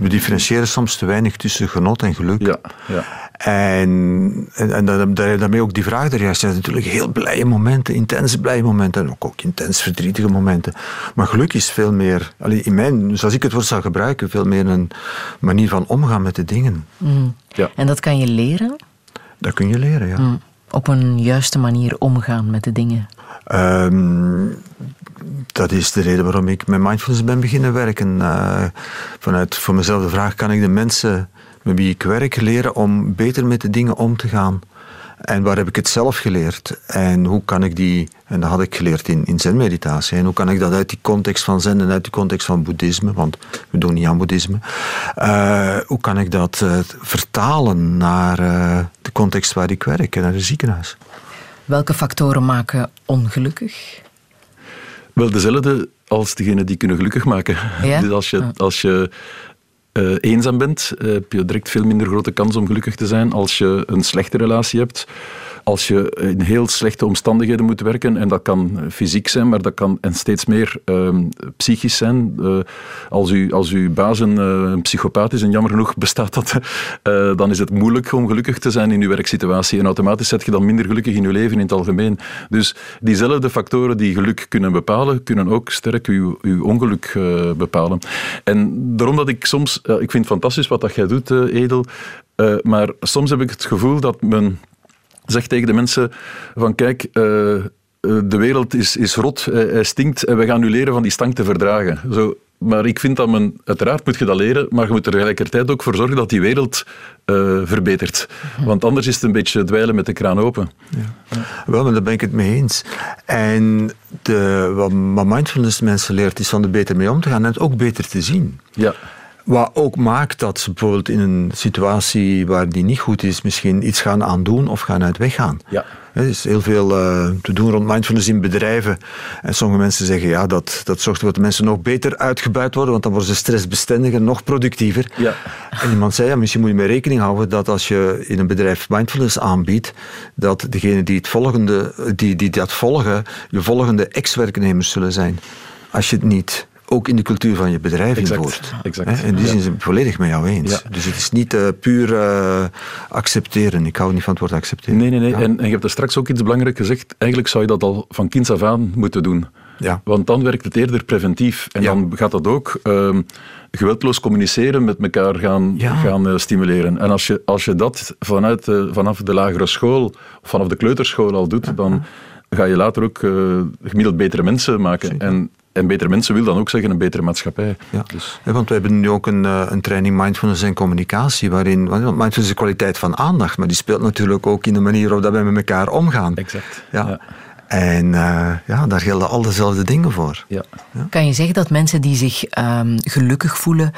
We differentiëren soms te weinig tussen genot en geluk. Ja. En daarmee ook die vraag er juist. Er zijn natuurlijk heel blije momenten, intense blije momenten en ook intens verdrietige momenten. Maar geluk is veel meer, zoals ik het woord zou gebruiken, veel meer een manier van omgaan met de dingen. Mm. Ja. En dat kan je leren? Dat kun je leren, ja. Mm. Op een juiste manier omgaan met de dingen? Dat is de reden waarom ik met mindfulness ben beginnen werken. Vanuit voor mezelf de vraag, kan ik de mensen met wie ik werk leren om beter met de dingen om te gaan? En waar heb ik het zelf geleerd? En hoe kan ik die... En dat had ik geleerd in zenmeditatie. En hoe kan ik dat uit die context van zen en uit die context van boeddhisme, want we doen niet aan boeddhisme, hoe kan ik dat vertalen naar de context waar ik werk, naar het ziekenhuis? Welke factoren maken ongelukkig? Wel, dezelfde als degene die kunnen gelukkig maken. Ja? Dus als je eenzaam bent, heb je direct veel minder grote kans om gelukkig te zijn. Als je een slechte relatie hebt, als je in heel slechte omstandigheden moet werken, en dat kan fysiek zijn, maar dat kan en steeds meer psychisch zijn. Als uw baas een psychopaat is, en jammer genoeg bestaat dat, dan is het moeilijk om gelukkig te zijn in uw werksituatie. En automatisch zet je dan minder gelukkig in uw leven in het algemeen. Dus diezelfde factoren die geluk kunnen bepalen, kunnen ook sterk uw ongeluk bepalen. En daarom dat ik soms... Ik vind het fantastisch wat dat jij doet, Edel. Maar soms heb ik het gevoel dat men zegt tegen de mensen van kijk, de wereld is rot, hij stinkt en we gaan nu leren van die stank te verdragen. Zo. Maar ik vind dat men, uiteraard moet je dat leren, maar je moet er tegelijkertijd ook voor zorgen dat die wereld verbetert. Want anders is het een beetje dweilen met de kraan open. Ja. Wel, maar daar ben ik het mee eens. En wat mindfulness mensen leert, is van er beter mee om te gaan en het ook beter te zien. Ja. Wat ook maakt dat ze bijvoorbeeld in een situatie waar die niet goed is, misschien iets gaan aandoen of gaan uit weg gaan. Ja. Er is heel veel te doen rond mindfulness in bedrijven. En sommige mensen zeggen, dat zorgt ervoor dat mensen nog beter uitgebuit worden, want dan worden ze stressbestendiger, nog productiever. Ja. En iemand zei, misschien moet je mee rekening houden dat als je in een bedrijf mindfulness aanbiedt, dat degenen die dat volgen, je volgende ex-werknemers zullen zijn. Als je het niet... ook in de cultuur van je bedrijf invoert. En die zijn ze volledig met jou eens. Ja. Dus het is niet puur accepteren. Ik hou niet van het woord accepteren. Nee. Ja. En je hebt daar straks ook iets belangrijks gezegd. Eigenlijk zou je dat al van kinds af aan moeten doen. Ja. Want dan werkt het eerder preventief. En dan gaat dat ook geweldloos communiceren met elkaar gaan stimuleren. En als je dat vanaf de lagere school, of vanaf de kleuterschool al doet, dan ga je later ook gemiddeld betere mensen maken. En betere mensen wil dan ook zeggen een betere maatschappij. Ja. Dus. Ja, want we hebben nu ook een training mindfulness en communicatie, waarin mindfulness is de kwaliteit van aandacht, maar die speelt natuurlijk ook in de manier waarop we met elkaar omgaan. Exact. Ja. En daar gelden al dezelfde dingen voor. Ja. Ja. Kan je zeggen dat mensen die zich gelukkig voelen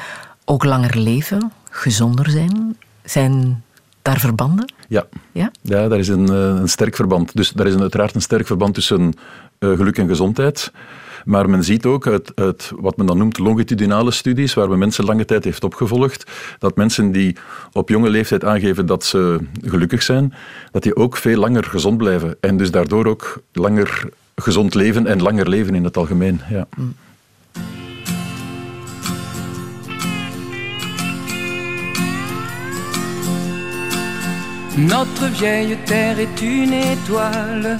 ook langer leven, gezonder zijn? Zijn daar verbanden? Ja, ja daar is een sterk verband. Dus daar is uiteraard een sterk verband tussen geluk en gezondheid. Maar men ziet ook uit wat men dan noemt longitudinale studies, waar men mensen lange tijd heeft opgevolgd, dat mensen die op jonge leeftijd aangeven dat ze gelukkig zijn, dat die ook veel langer gezond blijven. En dus daardoor ook langer gezond leven en langer leven in het algemeen. Ja. Notre vieille terre est une étoile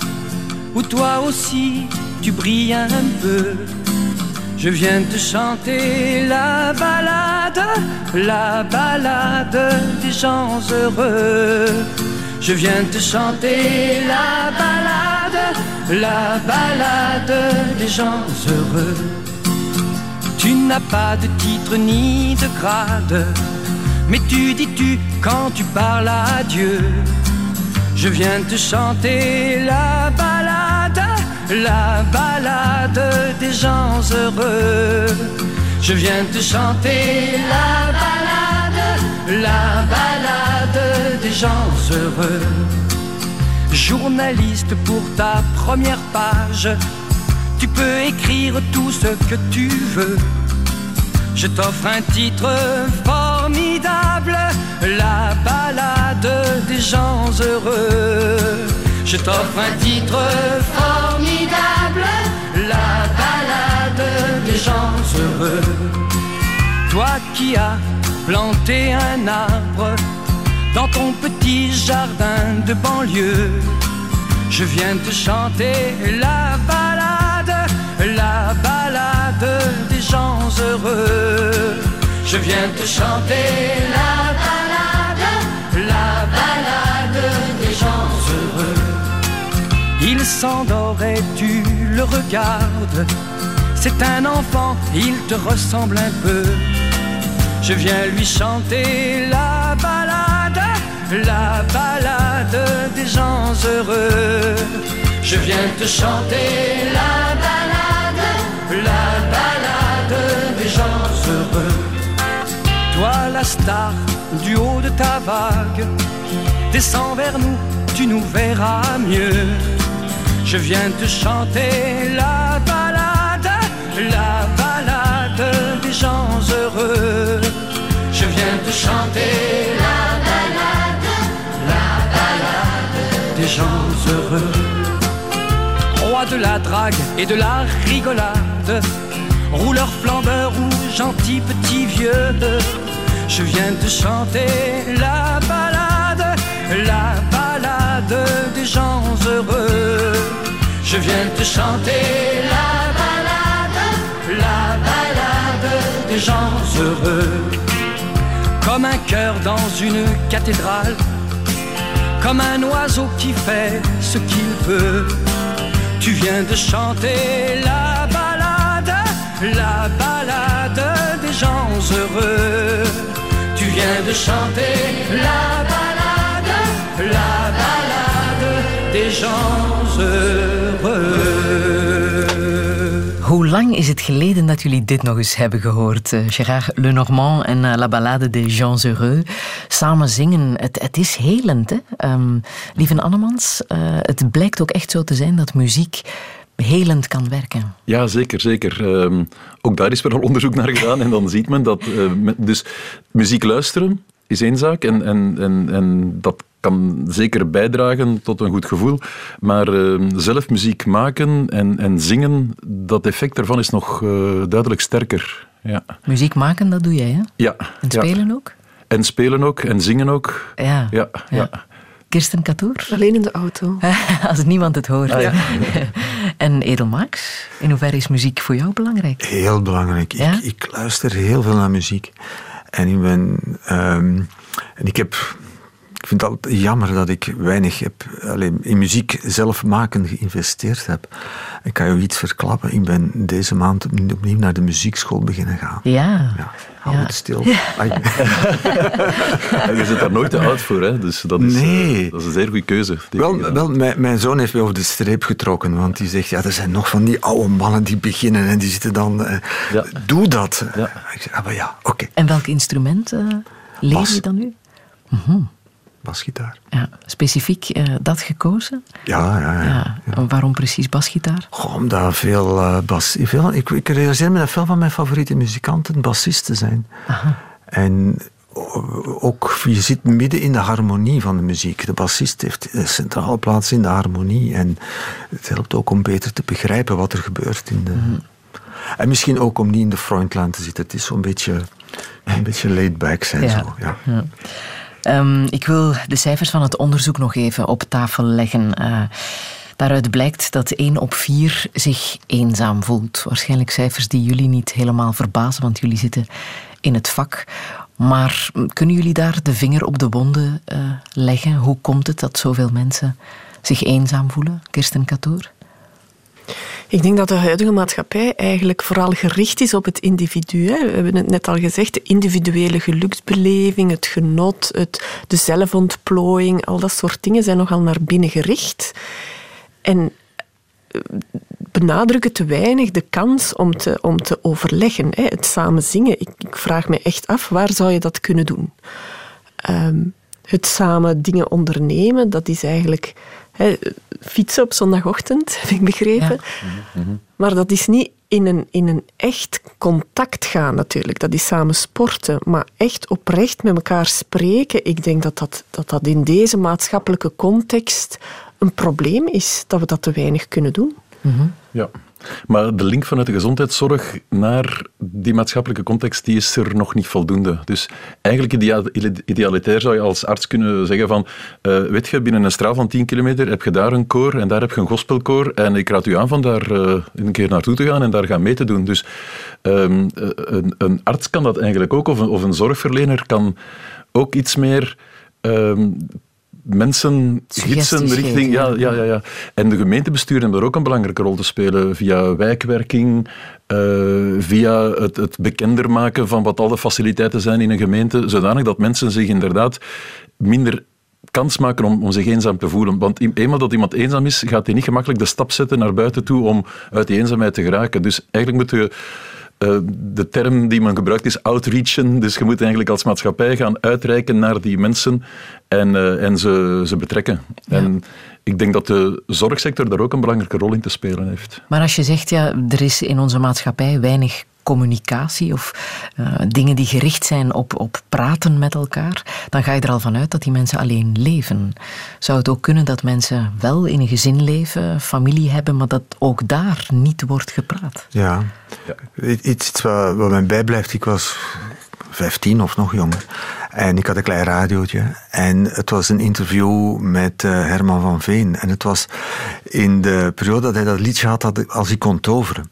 où toi aussi tu brilles un peu. Je viens te chanter la balade des gens heureux. Je viens te chanter la balade des gens heureux. Tu n'as pas de titre ni de grade, mais tu dis tu quand tu parles à Dieu. Je viens te chanter la balade des gens heureux. Je viens te chanter la balade des gens heureux. Journaliste pour ta première page, tu peux écrire tout ce que tu veux. Je t'offre un titre formidable, la balade des gens heureux. Je t'offre un titre formidable, la balade des gens heureux. Toi qui as planté un arbre dans ton petit jardin de banlieue, je viens te chanter la balade des gens heureux. Je viens te chanter la balade des gens heureux. Il s'endort et tu le regardes, c'est un enfant, il te ressemble un peu. Je viens lui chanter la balade des gens heureux. Je viens te chanter la balade des gens heureux. Toi la star du haut de ta vague, descends vers nous, tu nous verras mieux. Je viens te chanter la balade des gens heureux. Je viens te chanter la balade des gens heureux. Roi de la drague et de la rigolade, rouleur flambeur ou gentil petit vieux, je viens te chanter la balade des gens heureux. Je viens te chanter la balade des gens heureux. Comme un cœur dans une cathédrale, comme un oiseau qui fait ce qu'il veut, tu viens de chanter la balade des gens heureux. Tu viens de chanter la balade des gens heureux. Hoe lang is het geleden dat jullie dit nog eens hebben gehoord? Gérard Lenormand en La Ballade des gens heureux. Samen zingen, het is helend. Hè? Lieven Annemans, het blijkt ook echt zo te zijn dat muziek helend kan werken. Ja, zeker, zeker. Ook daar is wel onderzoek naar gedaan en dan ziet men dat... dus muziek luisteren is één zaak en dat kan zeker bijdragen tot een goed gevoel. Maar zelf muziek maken en zingen, dat effect daarvan is nog duidelijk sterker. Ja. Muziek maken, dat doe jij, hè? Ja. En spelen ook? En spelen ook, en zingen ook. Ja. Kirsten Catthoor? Alleen in de auto. Als niemand het hoort. Ah, ja. En Edel Maex, in hoeverre is muziek voor jou belangrijk? Heel belangrijk. Ja? Ik luister heel veel naar muziek. En ik heb... Ik vind het altijd jammer dat ik weinig heb in muziek zelf maken geïnvesteerd heb. Ik kan je iets verklappen. Ik ben deze maand opnieuw naar de muziekschool beginnen gaan. Ja. Hou het stil. Ja. Je zit daar nooit te oud voor, hè? Dus dat is, dat is een zeer goede keuze. Wel, mijn zoon heeft mij over de streep getrokken, want die zegt, ja, er zijn nog van die oude mannen die beginnen en die zitten dan... Doe dat. Ja. Ik zeg, oké. En welk instrument leer je dan nu? Mm-hmm. Basgitaar. Ja, specifiek dat gekozen? Ja. Waarom precies basgitaar? Omdat veel ik realiseer me dat veel van mijn favoriete muzikanten bassisten zijn. Aha. En ook, je zit midden in de harmonie van de muziek. De bassist heeft een centrale plaats in de harmonie. En het helpt ook om beter te begrijpen wat er gebeurt in de... Mm-hmm. En misschien ook om niet in de frontline te zitten. Het is zo'n beetje, laid back zijn. Ja. Zo, ja. Ja. Ik wil de cijfers van het onderzoek nog even op tafel leggen. Daaruit blijkt dat 1 op 4 zich eenzaam voelt. Waarschijnlijk cijfers die jullie niet helemaal verbazen, want jullie zitten in het vak. Maar kunnen jullie daar de vinger op de wonden leggen? Hoe komt het dat zoveel mensen zich eenzaam voelen? Kirsten Catthoor? Ik denk dat de huidige maatschappij eigenlijk vooral gericht is op het individu. Hè. We hebben het net al gezegd, de individuele geluksbeleving, het genot, de zelfontplooiing, al dat soort dingen zijn nogal naar binnen gericht. En benadrukken te weinig de kans om te overleggen, hè. Het samen zingen. Ik vraag me echt af, waar zou je dat kunnen doen? Het samen dingen ondernemen, dat is eigenlijk... fietsen op zondagochtend, heb ik begrepen. Ja. Mm-hmm. Maar dat is niet in een echt contact gaan natuurlijk. Dat is samen sporten. Maar echt oprecht met elkaar spreken. Ik denk dat in deze maatschappelijke context een probleem is. Dat we dat te weinig kunnen doen. Mm-hmm. Ja. Maar de link vanuit de gezondheidszorg naar die maatschappelijke context, die is er nog niet voldoende. Dus eigenlijk idealitair zou je als arts kunnen zeggen van, weet je, binnen een straal van 10 kilometer heb je daar een koor en daar heb je een gospelkoor en ik raad u aan van daar een keer naartoe te gaan en daar gaan mee te doen. Dus een arts kan dat eigenlijk ook, of een zorgverlener kan ook iets meer... mensen gidsen richting... Ja. En de gemeentebesturen hebben er ook een belangrijke rol te spelen via wijkwerking, via het bekender maken van wat al de faciliteiten zijn in een gemeente, zodanig dat mensen zich inderdaad minder kans maken om zich eenzaam te voelen. Want eenmaal dat iemand eenzaam is, gaat hij niet gemakkelijk de stap zetten naar buiten toe om uit die eenzaamheid te geraken. Dus eigenlijk moet je... de term die men gebruikt is outreachen. Dus je moet eigenlijk als maatschappij gaan uitreiken naar die mensen en ze betrekken. Ja. En ik denk dat de zorgsector daar ook een belangrijke rol in te spelen heeft. Maar als je zegt, ja, er is in onze maatschappij weinig communicatie of dingen die gericht zijn op praten met elkaar, dan ga je er al vanuit dat die mensen alleen leven. Zou het ook kunnen dat mensen wel in een gezin leven, familie hebben, maar dat ook daar niet wordt gepraat? Ja. Iets wat mij bijblijft, ik was 15 of nog jonger en ik had een klein radiootje en het was een interview met Herman van Veen en het was in de periode dat hij dat liedje had als hij kon toveren.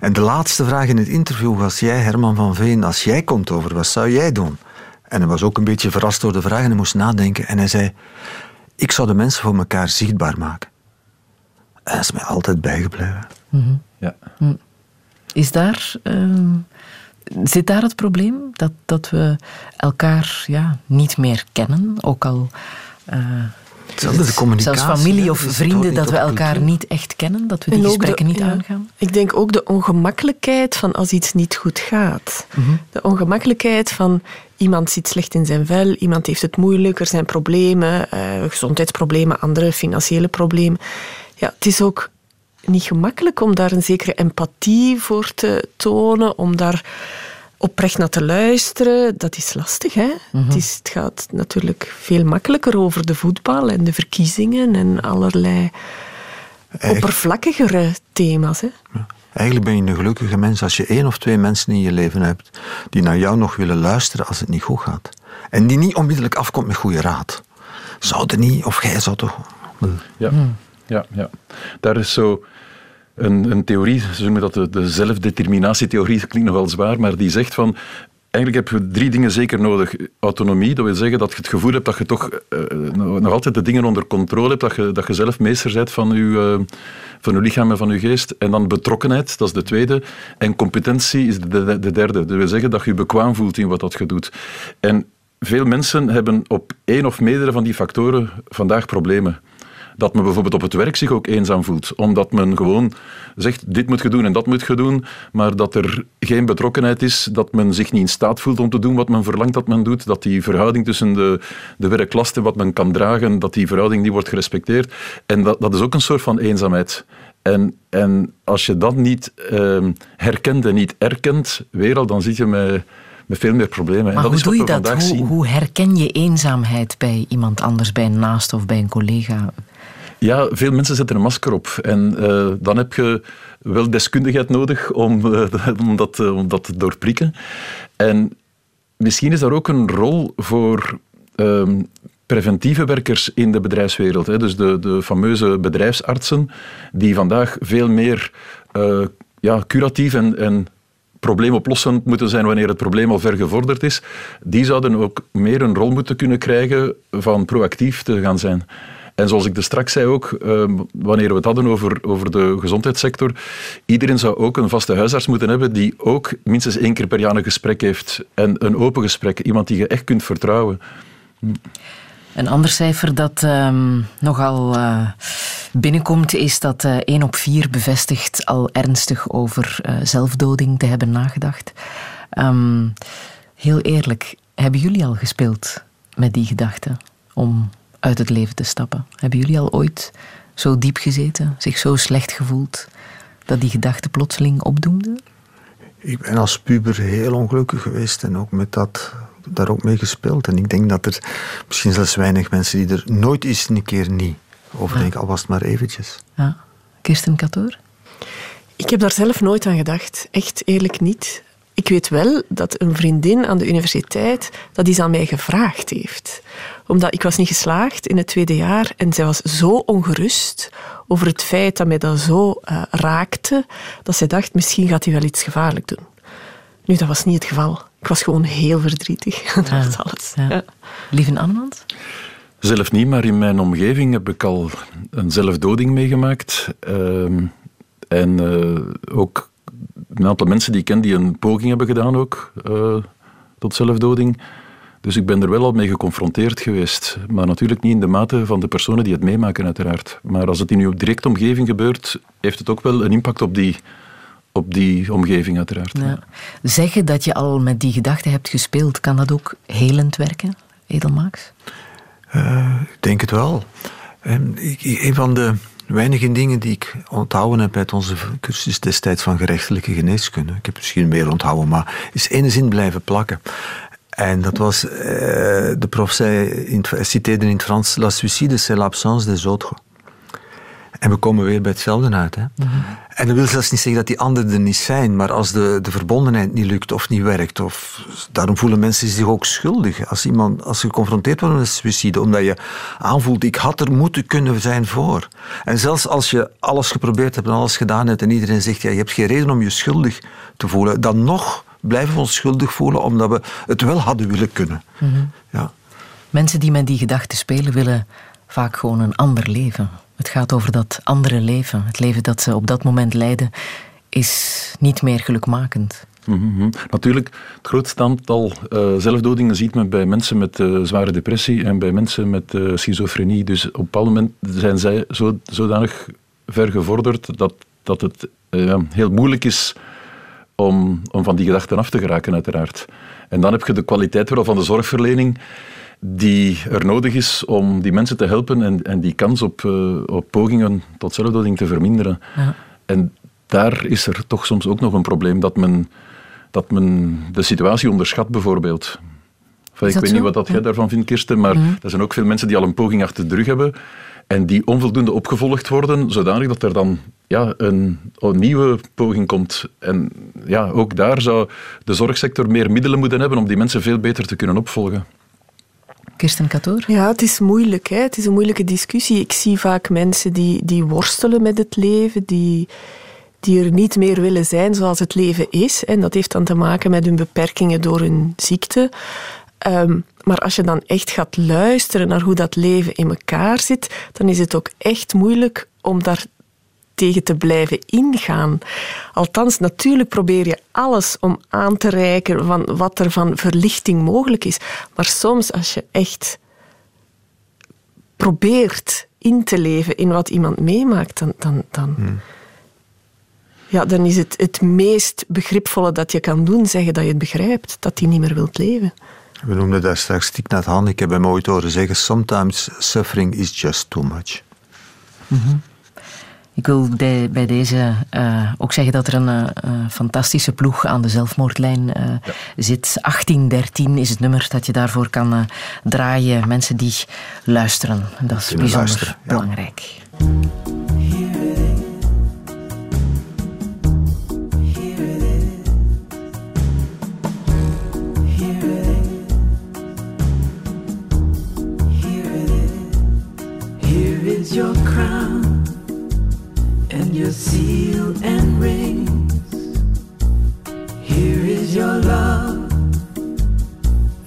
En de laatste vraag in het interview was: jij, Herman van Veen, als jij kon toveren, wat zou jij doen? En hij was ook een beetje verrast door de vraag en hij moest nadenken en hij zei: ik zou de mensen voor elkaar zichtbaar maken. En dat is mij altijd bijgebleven. Mm-hmm. Ja. Is daar... Zit daar het probleem dat we elkaar niet meer kennen? Ook al zelfs familie of vrienden, dat we elkaar niet echt kennen, dat we die gesprekken niet aangaan? Ik denk ook de ongemakkelijkheid van als iets niet goed gaat. Mm-hmm. De ongemakkelijkheid van iemand zit slecht in zijn vel, iemand heeft het moeilijk, er zijn problemen, gezondheidsproblemen, andere financiële problemen. Ja, het is ook niet gemakkelijk om daar een zekere empathie voor te tonen, om daar oprecht naar te luisteren. Dat is lastig, hè? Mm-hmm. Het gaat natuurlijk veel makkelijker over de voetbal en de verkiezingen en allerlei oppervlakkigere thema's, hè? Ja. Eigenlijk ben je een gelukkige mens als je 1 of 2 mensen in je leven hebt die naar jou nog willen luisteren als het niet goed gaat. En die niet onmiddellijk afkomt met goede raad. Zouden niet, of jij zou toch... Ja. Daar is zo... Een theorie, ze noemen dat de zelfdeterminatietheorie, dat klinkt nog wel zwaar, maar die zegt van Eigenlijk hebben we drie dingen zeker nodig. Autonomie, dat wil zeggen dat je het gevoel hebt dat je toch nog altijd de dingen onder controle hebt, dat je zelf meester bent van je lichaam en van je geest. En dan betrokkenheid, dat is de tweede. En competentie is de derde. Dat wil zeggen dat je je bekwaam voelt in wat dat je doet. En veel mensen hebben op één of meerdere van die factoren vandaag problemen. Dat men bijvoorbeeld op het werk zich ook eenzaam voelt. Omdat men gewoon zegt, dit moet je doen en dat moet je doen. Maar dat er geen betrokkenheid is, dat men zich niet in staat voelt om te doen wat men verlangt dat men doet. Dat die verhouding tussen de werklast en wat men kan dragen, dat die verhouding niet wordt gerespecteerd. En dat is ook een soort van eenzaamheid. En als je dat niet herkent en niet erkent, wereld, dan zit je met veel meer problemen. Maar en dat hoe doe je dat? Hoe herken je eenzaamheid bij iemand anders, bij een naast of bij een collega? Ja, veel mensen zetten een masker op. En dan heb je wel deskundigheid nodig om dat te doorprikken. En misschien is daar ook een rol voor preventieve werkers in de bedrijfswereld. Hè. Dus de fameuze bedrijfsartsen, die vandaag veel meer curatief en probleemoplossend moeten zijn wanneer het probleem al ver gevorderd is. Die zouden ook meer een rol moeten kunnen krijgen van proactief te gaan zijn. En zoals ik straks zei ook, wanneer we het hadden over de gezondheidssector, iedereen zou ook een vaste huisarts moeten hebben die ook minstens 1 keer per jaar een gesprek heeft. En een open gesprek. Iemand die je echt kunt vertrouwen. Een ander cijfer dat nogal binnenkomt is dat 1 op 4 bevestigt al ernstig over zelfdoding te hebben nagedacht. Heel eerlijk, hebben jullie al gespeeld met die gedachte om uit het leven te stappen? Hebben jullie al ooit zo diep gezeten, zich zo slecht gevoeld, dat die gedachten plotseling opdoemden? Ik ben als puber heel ongelukkig geweest en ook met dat, daar ook mee gespeeld. En ik denk dat er misschien zelfs weinig mensen die er nooit eens een keer niet over denken, al was het maar eventjes. Ja. Kirsten Catthoor? Ik heb daar zelf nooit aan gedacht. Echt eerlijk niet. Ik weet wel dat een vriendin aan de universiteit dat iets aan mij gevraagd heeft. Omdat ik was niet geslaagd in het 2e jaar en zij was zo ongerust over het feit dat mij dat zo raakte, dat zij dacht, misschien gaat hij wel iets gevaarlijk doen. Nu, dat was niet het geval. Ik was gewoon heel verdrietig. Dat was alles. Ja. Ja. Lieven Annemans? Zelf niet, maar in mijn omgeving heb ik al een zelfdoding meegemaakt. Ook een aantal mensen die ik ken die een poging hebben gedaan ook tot zelfdoding. Dus ik ben er wel al mee geconfronteerd geweest. Maar natuurlijk niet in de mate van de personen die het meemaken uiteraard. Maar als het in uw directe omgeving gebeurt, heeft het ook wel een impact op die omgeving uiteraard. Ja. Ja. Zeggen dat je al met die gedachten hebt gespeeld, kan dat ook helend werken, Edel Maex? Ik denk het wel. Een van de weinige dingen die ik onthouden heb uit onze cursus destijds van gerechtelijke geneeskunde. Ik heb misschien meer onthouden, maar is 1 zin blijven plakken. En dat was, de prof zei, citeerde in het Frans, la suicide c'est l'absence des autres. En we komen weer bij hetzelfde uit. Hè? Mm-hmm. En dat wil zelfs niet zeggen dat die anderen er niet zijn, maar als de verbondenheid niet lukt of niet werkt, daarom voelen mensen zich ook schuldig. Als ze geconfronteerd worden met suïcide, omdat je aanvoelt, ik had er moeten kunnen zijn voor. En zelfs als je alles geprobeerd hebt en alles gedaan hebt en iedereen zegt, ja, je hebt geen reden om je schuldig te voelen, dan nog blijven we ons schuldig voelen omdat we het wel hadden willen kunnen. Mm-hmm. Ja. Mensen die met die gedachten spelen willen vaak gewoon een ander leven. Het gaat over dat andere leven. Het leven dat ze op dat moment leiden is niet meer gelukmakend. Mm-hmm. Natuurlijk, het grootste aantal zelfdodingen ziet men bij mensen met zware depressie en bij mensen met schizofrenie. Dus op een bepaald moment zijn zij zodanig ver gevorderd dat het heel moeilijk is om van die gedachten af te geraken uiteraard. En dan heb je de kwaliteit wel van de zorgverlening die er nodig is om die mensen te helpen en die kans op pogingen tot zelfdoding te verminderen. Ja. En daar is er toch soms ook nog een probleem dat men de situatie onderschat bijvoorbeeld. Enfin, ik weet niet wat jij daarvan vindt, Kirsten, maar er zijn ook veel mensen die al een poging achter de rug hebben en die onvoldoende opgevolgd worden, zodanig dat er dan een nieuwe poging komt. En ja, ook daar zou de zorgsector meer middelen moeten hebben om die mensen veel beter te kunnen opvolgen. Kirsten Catthoor? Ja, het is moeilijk. Hè? Het is een moeilijke discussie. Ik zie vaak mensen die worstelen met het leven, die die er niet meer willen zijn zoals het leven is. En dat heeft dan te maken met hun beperkingen door hun ziekte. Maar als je dan echt gaat luisteren naar hoe dat leven in elkaar zit, dan is het ook echt moeilijk om daar tegen te blijven ingaan. Althans, natuurlijk probeer je alles om aan te reiken van wat er van verlichting mogelijk is. Maar soms, als je echt probeert in te leven in wat iemand meemaakt, dan is het meest begripvolle dat je kan doen, zeggen dat je het begrijpt, dat hij niet meer wilt leven. We noemden daar straks Thich Nhat Hanh. Ik heb hem ooit horen zeggen, sometimes suffering is just too much. Mm-hmm. Ik wil bij deze ook zeggen dat er een fantastische ploeg aan de zelfmoordlijn zit. 1813 is het nummer dat je daarvoor kan draaien. Mensen die luisteren. Dat is bijzonder belangrijk. Ja. Here is your crown. And your seal and rings. Here is your love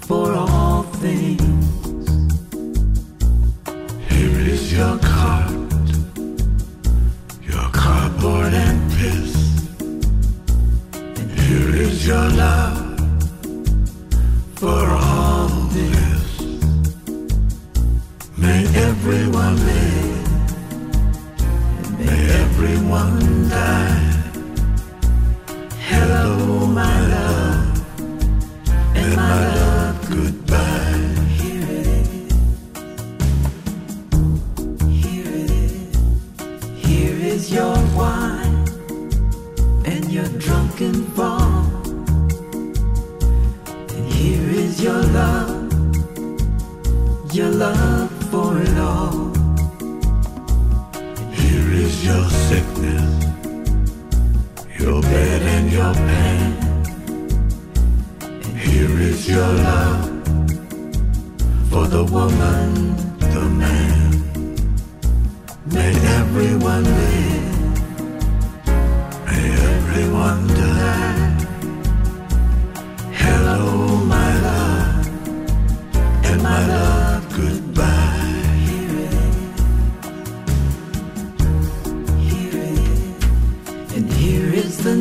for all things. Here is your card, your cardboard and piss. And here is your love for all this. May everyone live. May everyone die. Hello, my love, and my love, goodbye. Here it is. Here it is. Here is your wine and your drunken ball. And here is your love for it all. Is your sickness, your bed and your pain. And here is your love for the woman, the man. May everyone live, may everyone die. Hello, my love, and my love, goodbye. The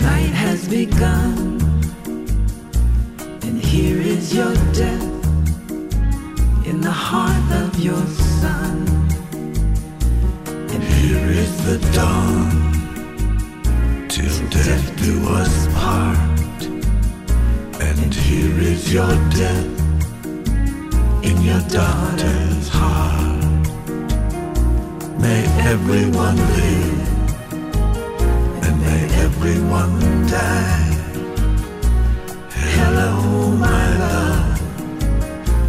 night has begun, and here is your death in the heart of your son, and here is the dawn, till death do us part, and here is your death in your daughter's heart, may everyone live. Everyone die. Hello, my love,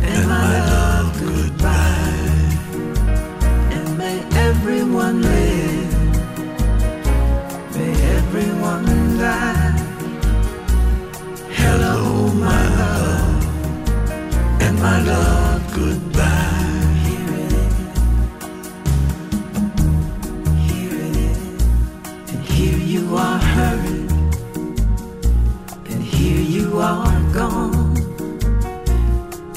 and my love, goodbye. And may everyone live, may everyone die. Hello, my love, and my love, goodbye. You are hurried, and here you are gone,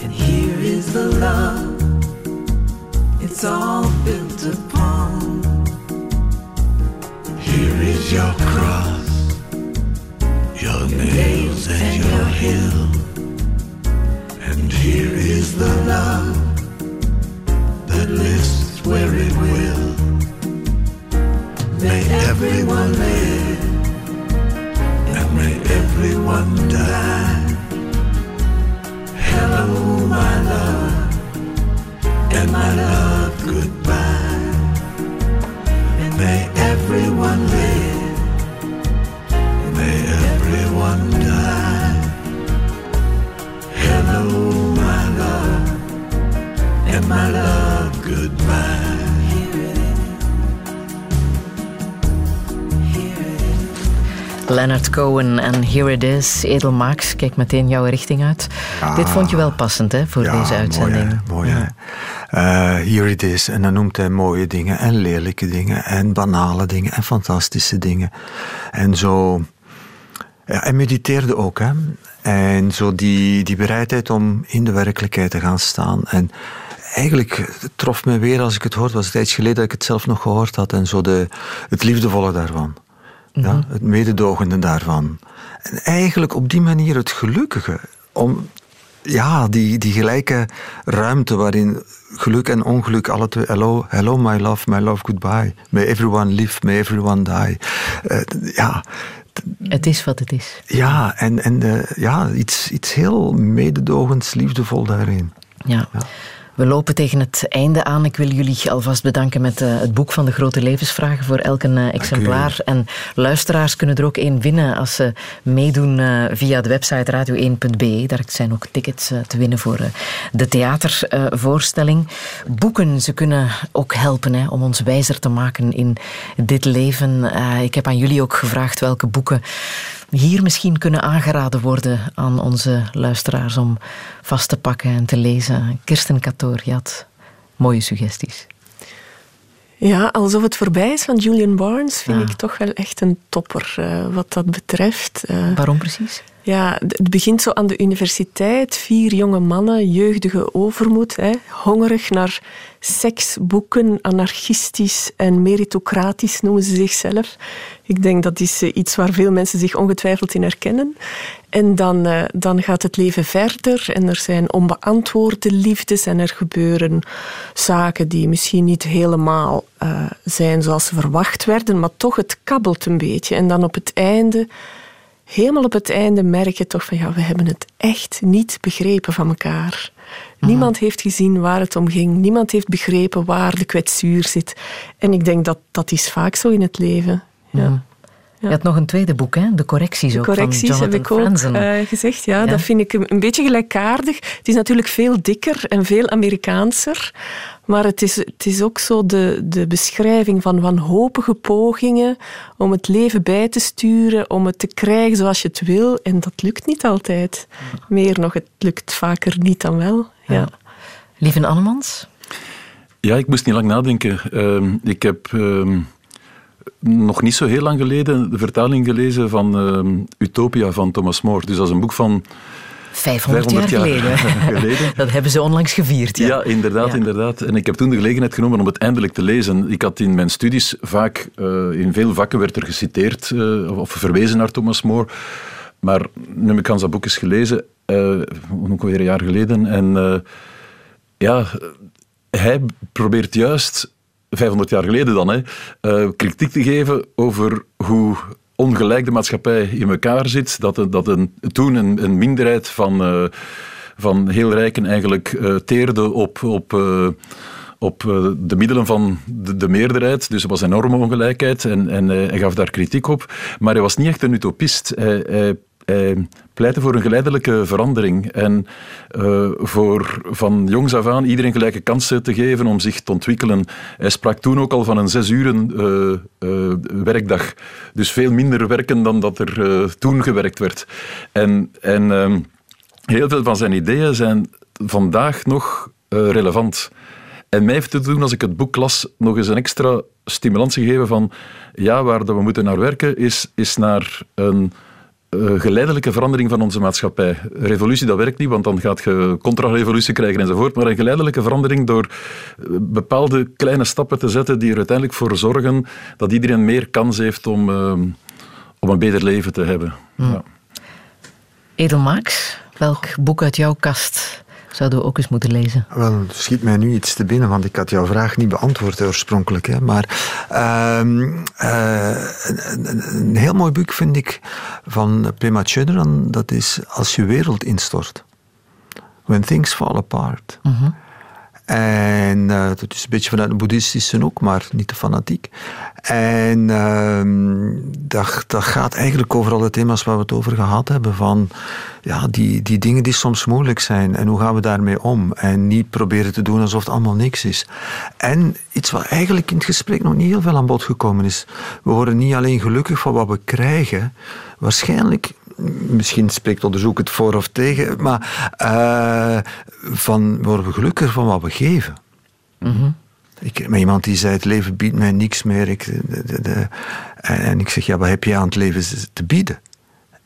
and here is the love, it's all built upon. Here is your cross, your nails and your heel, and here is the love that lives where it will. May everyone live, and may everyone die. Hello, my love, and my love, goodbye. And may everyone live, and may everyone die. Hello, my love, and my love, goodbye. Leonard Cohen en Here It Is. Edel Maex, kijk meteen jouw richting uit. Dit vond je wel passend, hè, voor deze uitzending. Mooi, hè? Here it is. En dan noemt hij mooie dingen en lelijke dingen en banale dingen en fantastische dingen. En zo... Ja, hij mediteerde ook, hè. En zo die bereidheid om in de werkelijkheid te gaan staan. En eigenlijk trof me weer, als ik het hoorde, was het tijds geleden dat ik het zelf nog gehoord had. En zo het liefdevolle daarvan. Mm-hmm. Ja, het mededogende daarvan. En eigenlijk op die manier het gelukkige. Om, ja, die gelijke ruimte waarin geluk en ongeluk alle twee... Hello, my love, goodbye. May everyone live, may everyone die. Ja... Het is wat het is. Ja, en iets heel mededogends, liefdevol daarin. Ja. We lopen tegen het einde aan. Ik wil jullie alvast bedanken met het boek van de grote levensvragen voor elk een exemplaar. En luisteraars kunnen er ook één winnen als ze meedoen via de website radio1.be. Daar zijn ook tickets te winnen voor de theatervoorstelling. Boeken, ze kunnen ook helpen om ons wijzer te maken in dit leven. Ik heb aan jullie ook gevraagd welke boeken hier misschien kunnen aangeraden worden aan onze luisteraars om vast te pakken en te lezen. Kirsten Catthoor, je had mooie suggesties. Ja, Alsof het voorbij is van Julian Barnes vind ik toch wel echt een topper wat dat betreft. Waarom precies? Ja, het begint zo aan de universiteit. 4 jonge mannen, jeugdige overmoed, hongerig naar seksboeken, anarchistisch en meritocratisch noemen ze zichzelf. Ik denk dat is iets waar veel mensen zich ongetwijfeld in herkennen. En dan gaat het leven verder en er zijn onbeantwoorde liefdes en er gebeuren zaken die misschien niet helemaal zijn zoals ze verwacht werden, maar toch, het kabbelt een beetje. En dan op het einde... Helemaal op het einde merk je toch van... ja, we hebben het echt niet begrepen van elkaar. Niemand heeft gezien waar het om ging. Niemand heeft begrepen waar de kwetsuur zit. En ik denk dat is vaak zo in het leven. Ja. Ja. Je had nog een tweede boek, hè? De correcties ook, van Jonathan Franzen. Heb ik ook gezegd, ja. Dat vind ik een beetje gelijkaardig. Het is natuurlijk veel dikker en veel Amerikaanser. Maar het is ook zo de beschrijving van wanhopige pogingen om het leven bij te sturen, om het te krijgen zoals je het wil. En dat lukt niet altijd. Meer nog, het lukt vaker niet dan wel. Ja. Lieven Annemans? Ja, ik moest niet lang nadenken. Ik heb... nog niet zo heel lang geleden de vertaling gelezen van Utopia van Thomas More. Dus dat is een boek van 500 jaar geleden. Dat hebben ze onlangs gevierd. Ja, inderdaad. En ik heb toen de gelegenheid genomen om het eindelijk te lezen. Ik had in mijn studies vaak, in veel vakken werd er geciteerd of verwezen naar Thomas More. Maar nu heb ik dat boek eens gelezen, ook alweer een jaar geleden. En hij probeert juist... 500 jaar geleden dan, kritiek te geven over hoe ongelijk de maatschappij in elkaar zit. Dat toen een minderheid van heel rijken eigenlijk teerde op de middelen van de meerderheid. Dus er was enorme ongelijkheid en hij gaf daar kritiek op. Maar hij was niet echt een utopist. Hij pleitte voor een geleidelijke verandering en voor van jongs af aan iedereen gelijke kansen te geven om zich te ontwikkelen. Hij sprak toen ook al van een 6 uren werkdag. Dus veel minder werken dan dat er toen gewerkt werd. En heel veel van zijn ideeën zijn vandaag nog relevant. En mij heeft het toen, als ik het boek las, nog eens een extra stimulans gegeven van waar dat we moeten naar werken is naar een... geleidelijke verandering van onze maatschappij. Revolutie, dat werkt niet, want dan gaat je contra-revolutie krijgen enzovoort. Maar een geleidelijke verandering door bepaalde kleine stappen te zetten die er uiteindelijk voor zorgen dat iedereen meer kans heeft om een beter leven te hebben. Ja. Edel Maex, welk boek uit jouw kast zouden we ook eens moeten lezen? Wel, schiet mij nu iets te binnen, want ik had jouw vraag niet beantwoord oorspronkelijk. Hè. Maar een heel mooi boek vind ik van Pema Chödrön, dat is Als je wereld instort. When things fall apart. Mm-hmm. En dat is een beetje vanuit de boeddhistische hoek, maar niet te fanatiek. En dat gaat eigenlijk over alle thema's waar we het over gehad hebben. Van die dingen die soms moeilijk zijn. En hoe gaan we daarmee om? En niet proberen te doen alsof het allemaal niks is. En iets wat eigenlijk in het gesprek nog niet heel veel aan bod gekomen is. We worden niet alleen gelukkig van wat we krijgen. Waarschijnlijk... Misschien spreekt onderzoek het voor of tegen, maar worden we gelukkiger van wat we geven. Mm-hmm. Maar iemand die zei, het leven biedt mij niks meer. En ik zeg, ja, wat heb je aan het leven te bieden?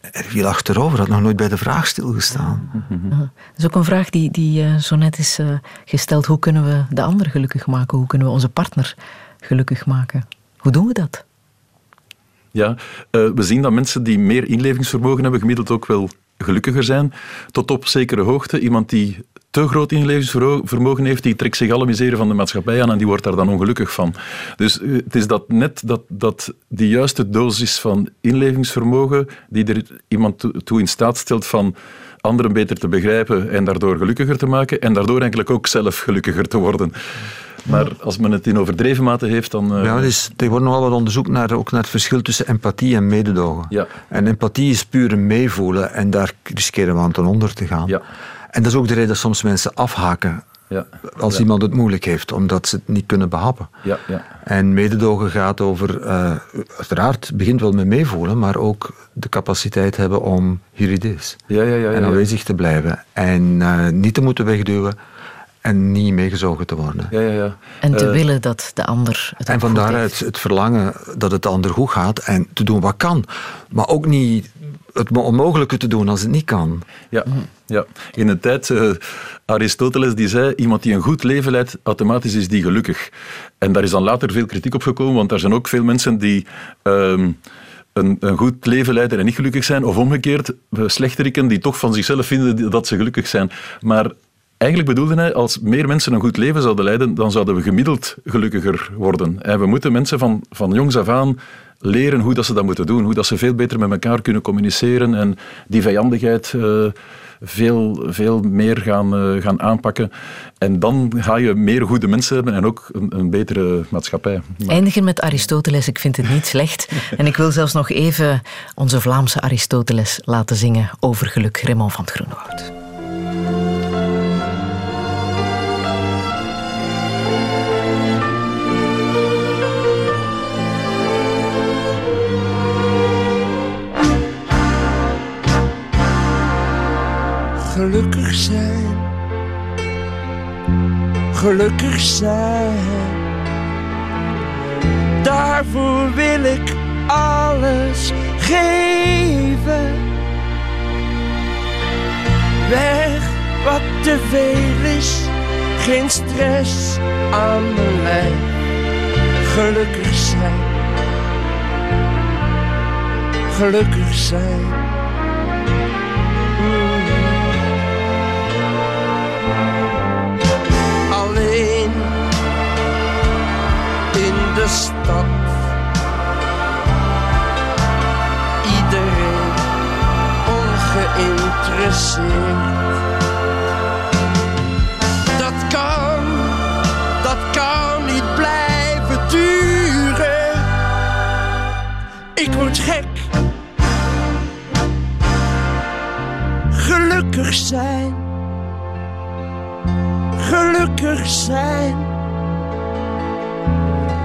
Er viel achterover, had nog nooit bij de vraag stilgestaan. Mm-hmm. Dat is ook een vraag die zo net is gesteld. Hoe kunnen we de ander gelukkig maken? Hoe kunnen we onze partner gelukkig maken? Hoe doen we dat? Ja, we zien dat mensen die meer inlevingsvermogen hebben gemiddeld ook wel gelukkiger zijn. Tot op zekere hoogte. Iemand die te groot inlevingsvermogen heeft, die trekt zich alle miseren van de maatschappij aan en die wordt daar dan ongelukkig van. Dus het is dat net dat die juiste dosis van inlevingsvermogen die er iemand toe in staat stelt van anderen beter te begrijpen en daardoor gelukkiger te maken en daardoor eigenlijk ook zelf gelukkiger te worden. Maar als men het in overdreven mate heeft, dan... Ja, er wordt nogal wat onderzoek naar het verschil tussen empathie en mededogen. Ja. En empathie is puur meevoelen en daar riskeren we aan ten onder te gaan. Ja. En dat is ook de reden dat soms mensen afhaken als iemand het moeilijk heeft, omdat ze het niet kunnen behappen. Ja. Ja. En mededogen gaat over, uiteraard begint wel met meevoelen, maar ook de capaciteit hebben om hybrides en aanwezig te blijven. En niet te moeten wegduwen. En niet meegezogen te worden. Ja, ja, ja. En te willen dat de ander het en van daaruit het verlangen dat het de ander goed gaat en te doen wat kan. Maar ook niet het onmogelijke te doen als het niet kan. Ja, ja. In de tijd, Aristoteles die zei, iemand die een goed leven leidt, automatisch is die gelukkig. En daar is dan later veel kritiek op gekomen, want er zijn ook veel mensen die... Een goed leven leiden en niet gelukkig zijn, of omgekeerd, slechteriken die toch van zichzelf vinden dat ze gelukkig zijn. Maar... Eigenlijk bedoelde hij, als meer mensen een goed leven zouden leiden, dan zouden we gemiddeld gelukkiger worden. En we moeten mensen van jongs af aan leren hoe dat ze dat moeten doen. Hoe dat ze veel beter met elkaar kunnen communiceren en die vijandigheid veel meer gaan aanpakken. En dan ga je meer goede mensen hebben en ook een betere maatschappij. Maar... Eindigen met Aristoteles, ik vind het niet slecht. En ik wil zelfs nog even onze Vlaamse Aristoteles laten zingen over geluk. Raymond van het Groenewoud. Gelukkig zijn, gelukkig zijn. Daarvoor wil ik alles geven. Weg wat te veel is, geen stress aan mijn lijf. Gelukkig zijn, gelukkig zijn. In de stad, iedereen ongeïnteresseerd. Dat kan niet blijven duren. Ik word gek. Gelukkig zijn, gelukkig zijn.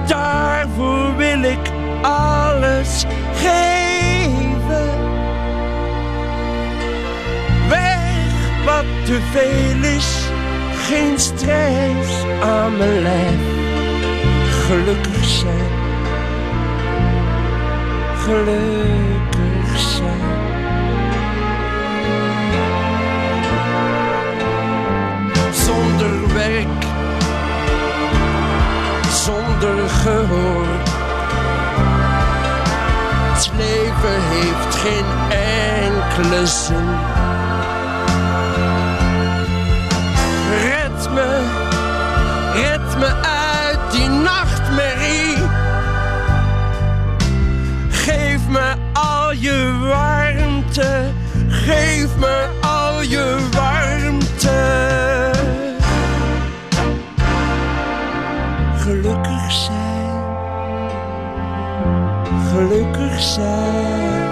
Daarvoor wil ik alles geven. Weg wat te veel is, geen stress aan mijn lijf. Gelukkig zijn, gelukkig zijn. Zonder werk, zonder gehoor. Het leven heeft geen enkele zin. Red me uit die nachtmerrie. Geef me al je warmte, geef me al je warmte. Gelukkig zijn, gelukkig zijn.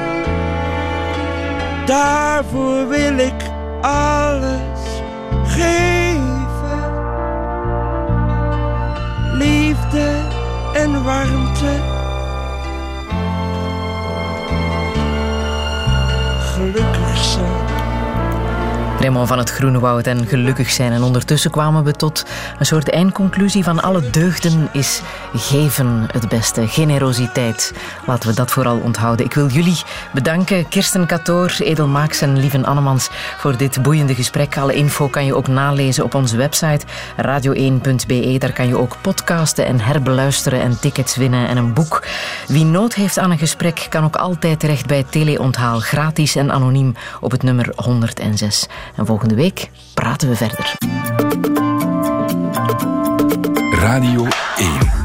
Daarvoor wil ik alles geven. Liefde en warmte. Gelukkig zijn. Raymond van het Groenewoud en Gelukkig zijn. En ondertussen kwamen we tot een soort eindconclusie van alle deugden is geven het beste. Generositeit. Laten we dat vooral onthouden. Ik wil jullie bedanken, Kirsten Catthoor, Edel Maex en Lieven Annemans, voor dit boeiende gesprek. Alle info kan je ook nalezen op onze website radio1.be. Daar kan je ook podcasten en herbeluisteren en tickets winnen en een boek. Wie nood heeft aan een gesprek kan ook altijd terecht bij Teleonthaal. Gratis en anoniem op het nummer 106. En volgende week praten we verder. Radio 1.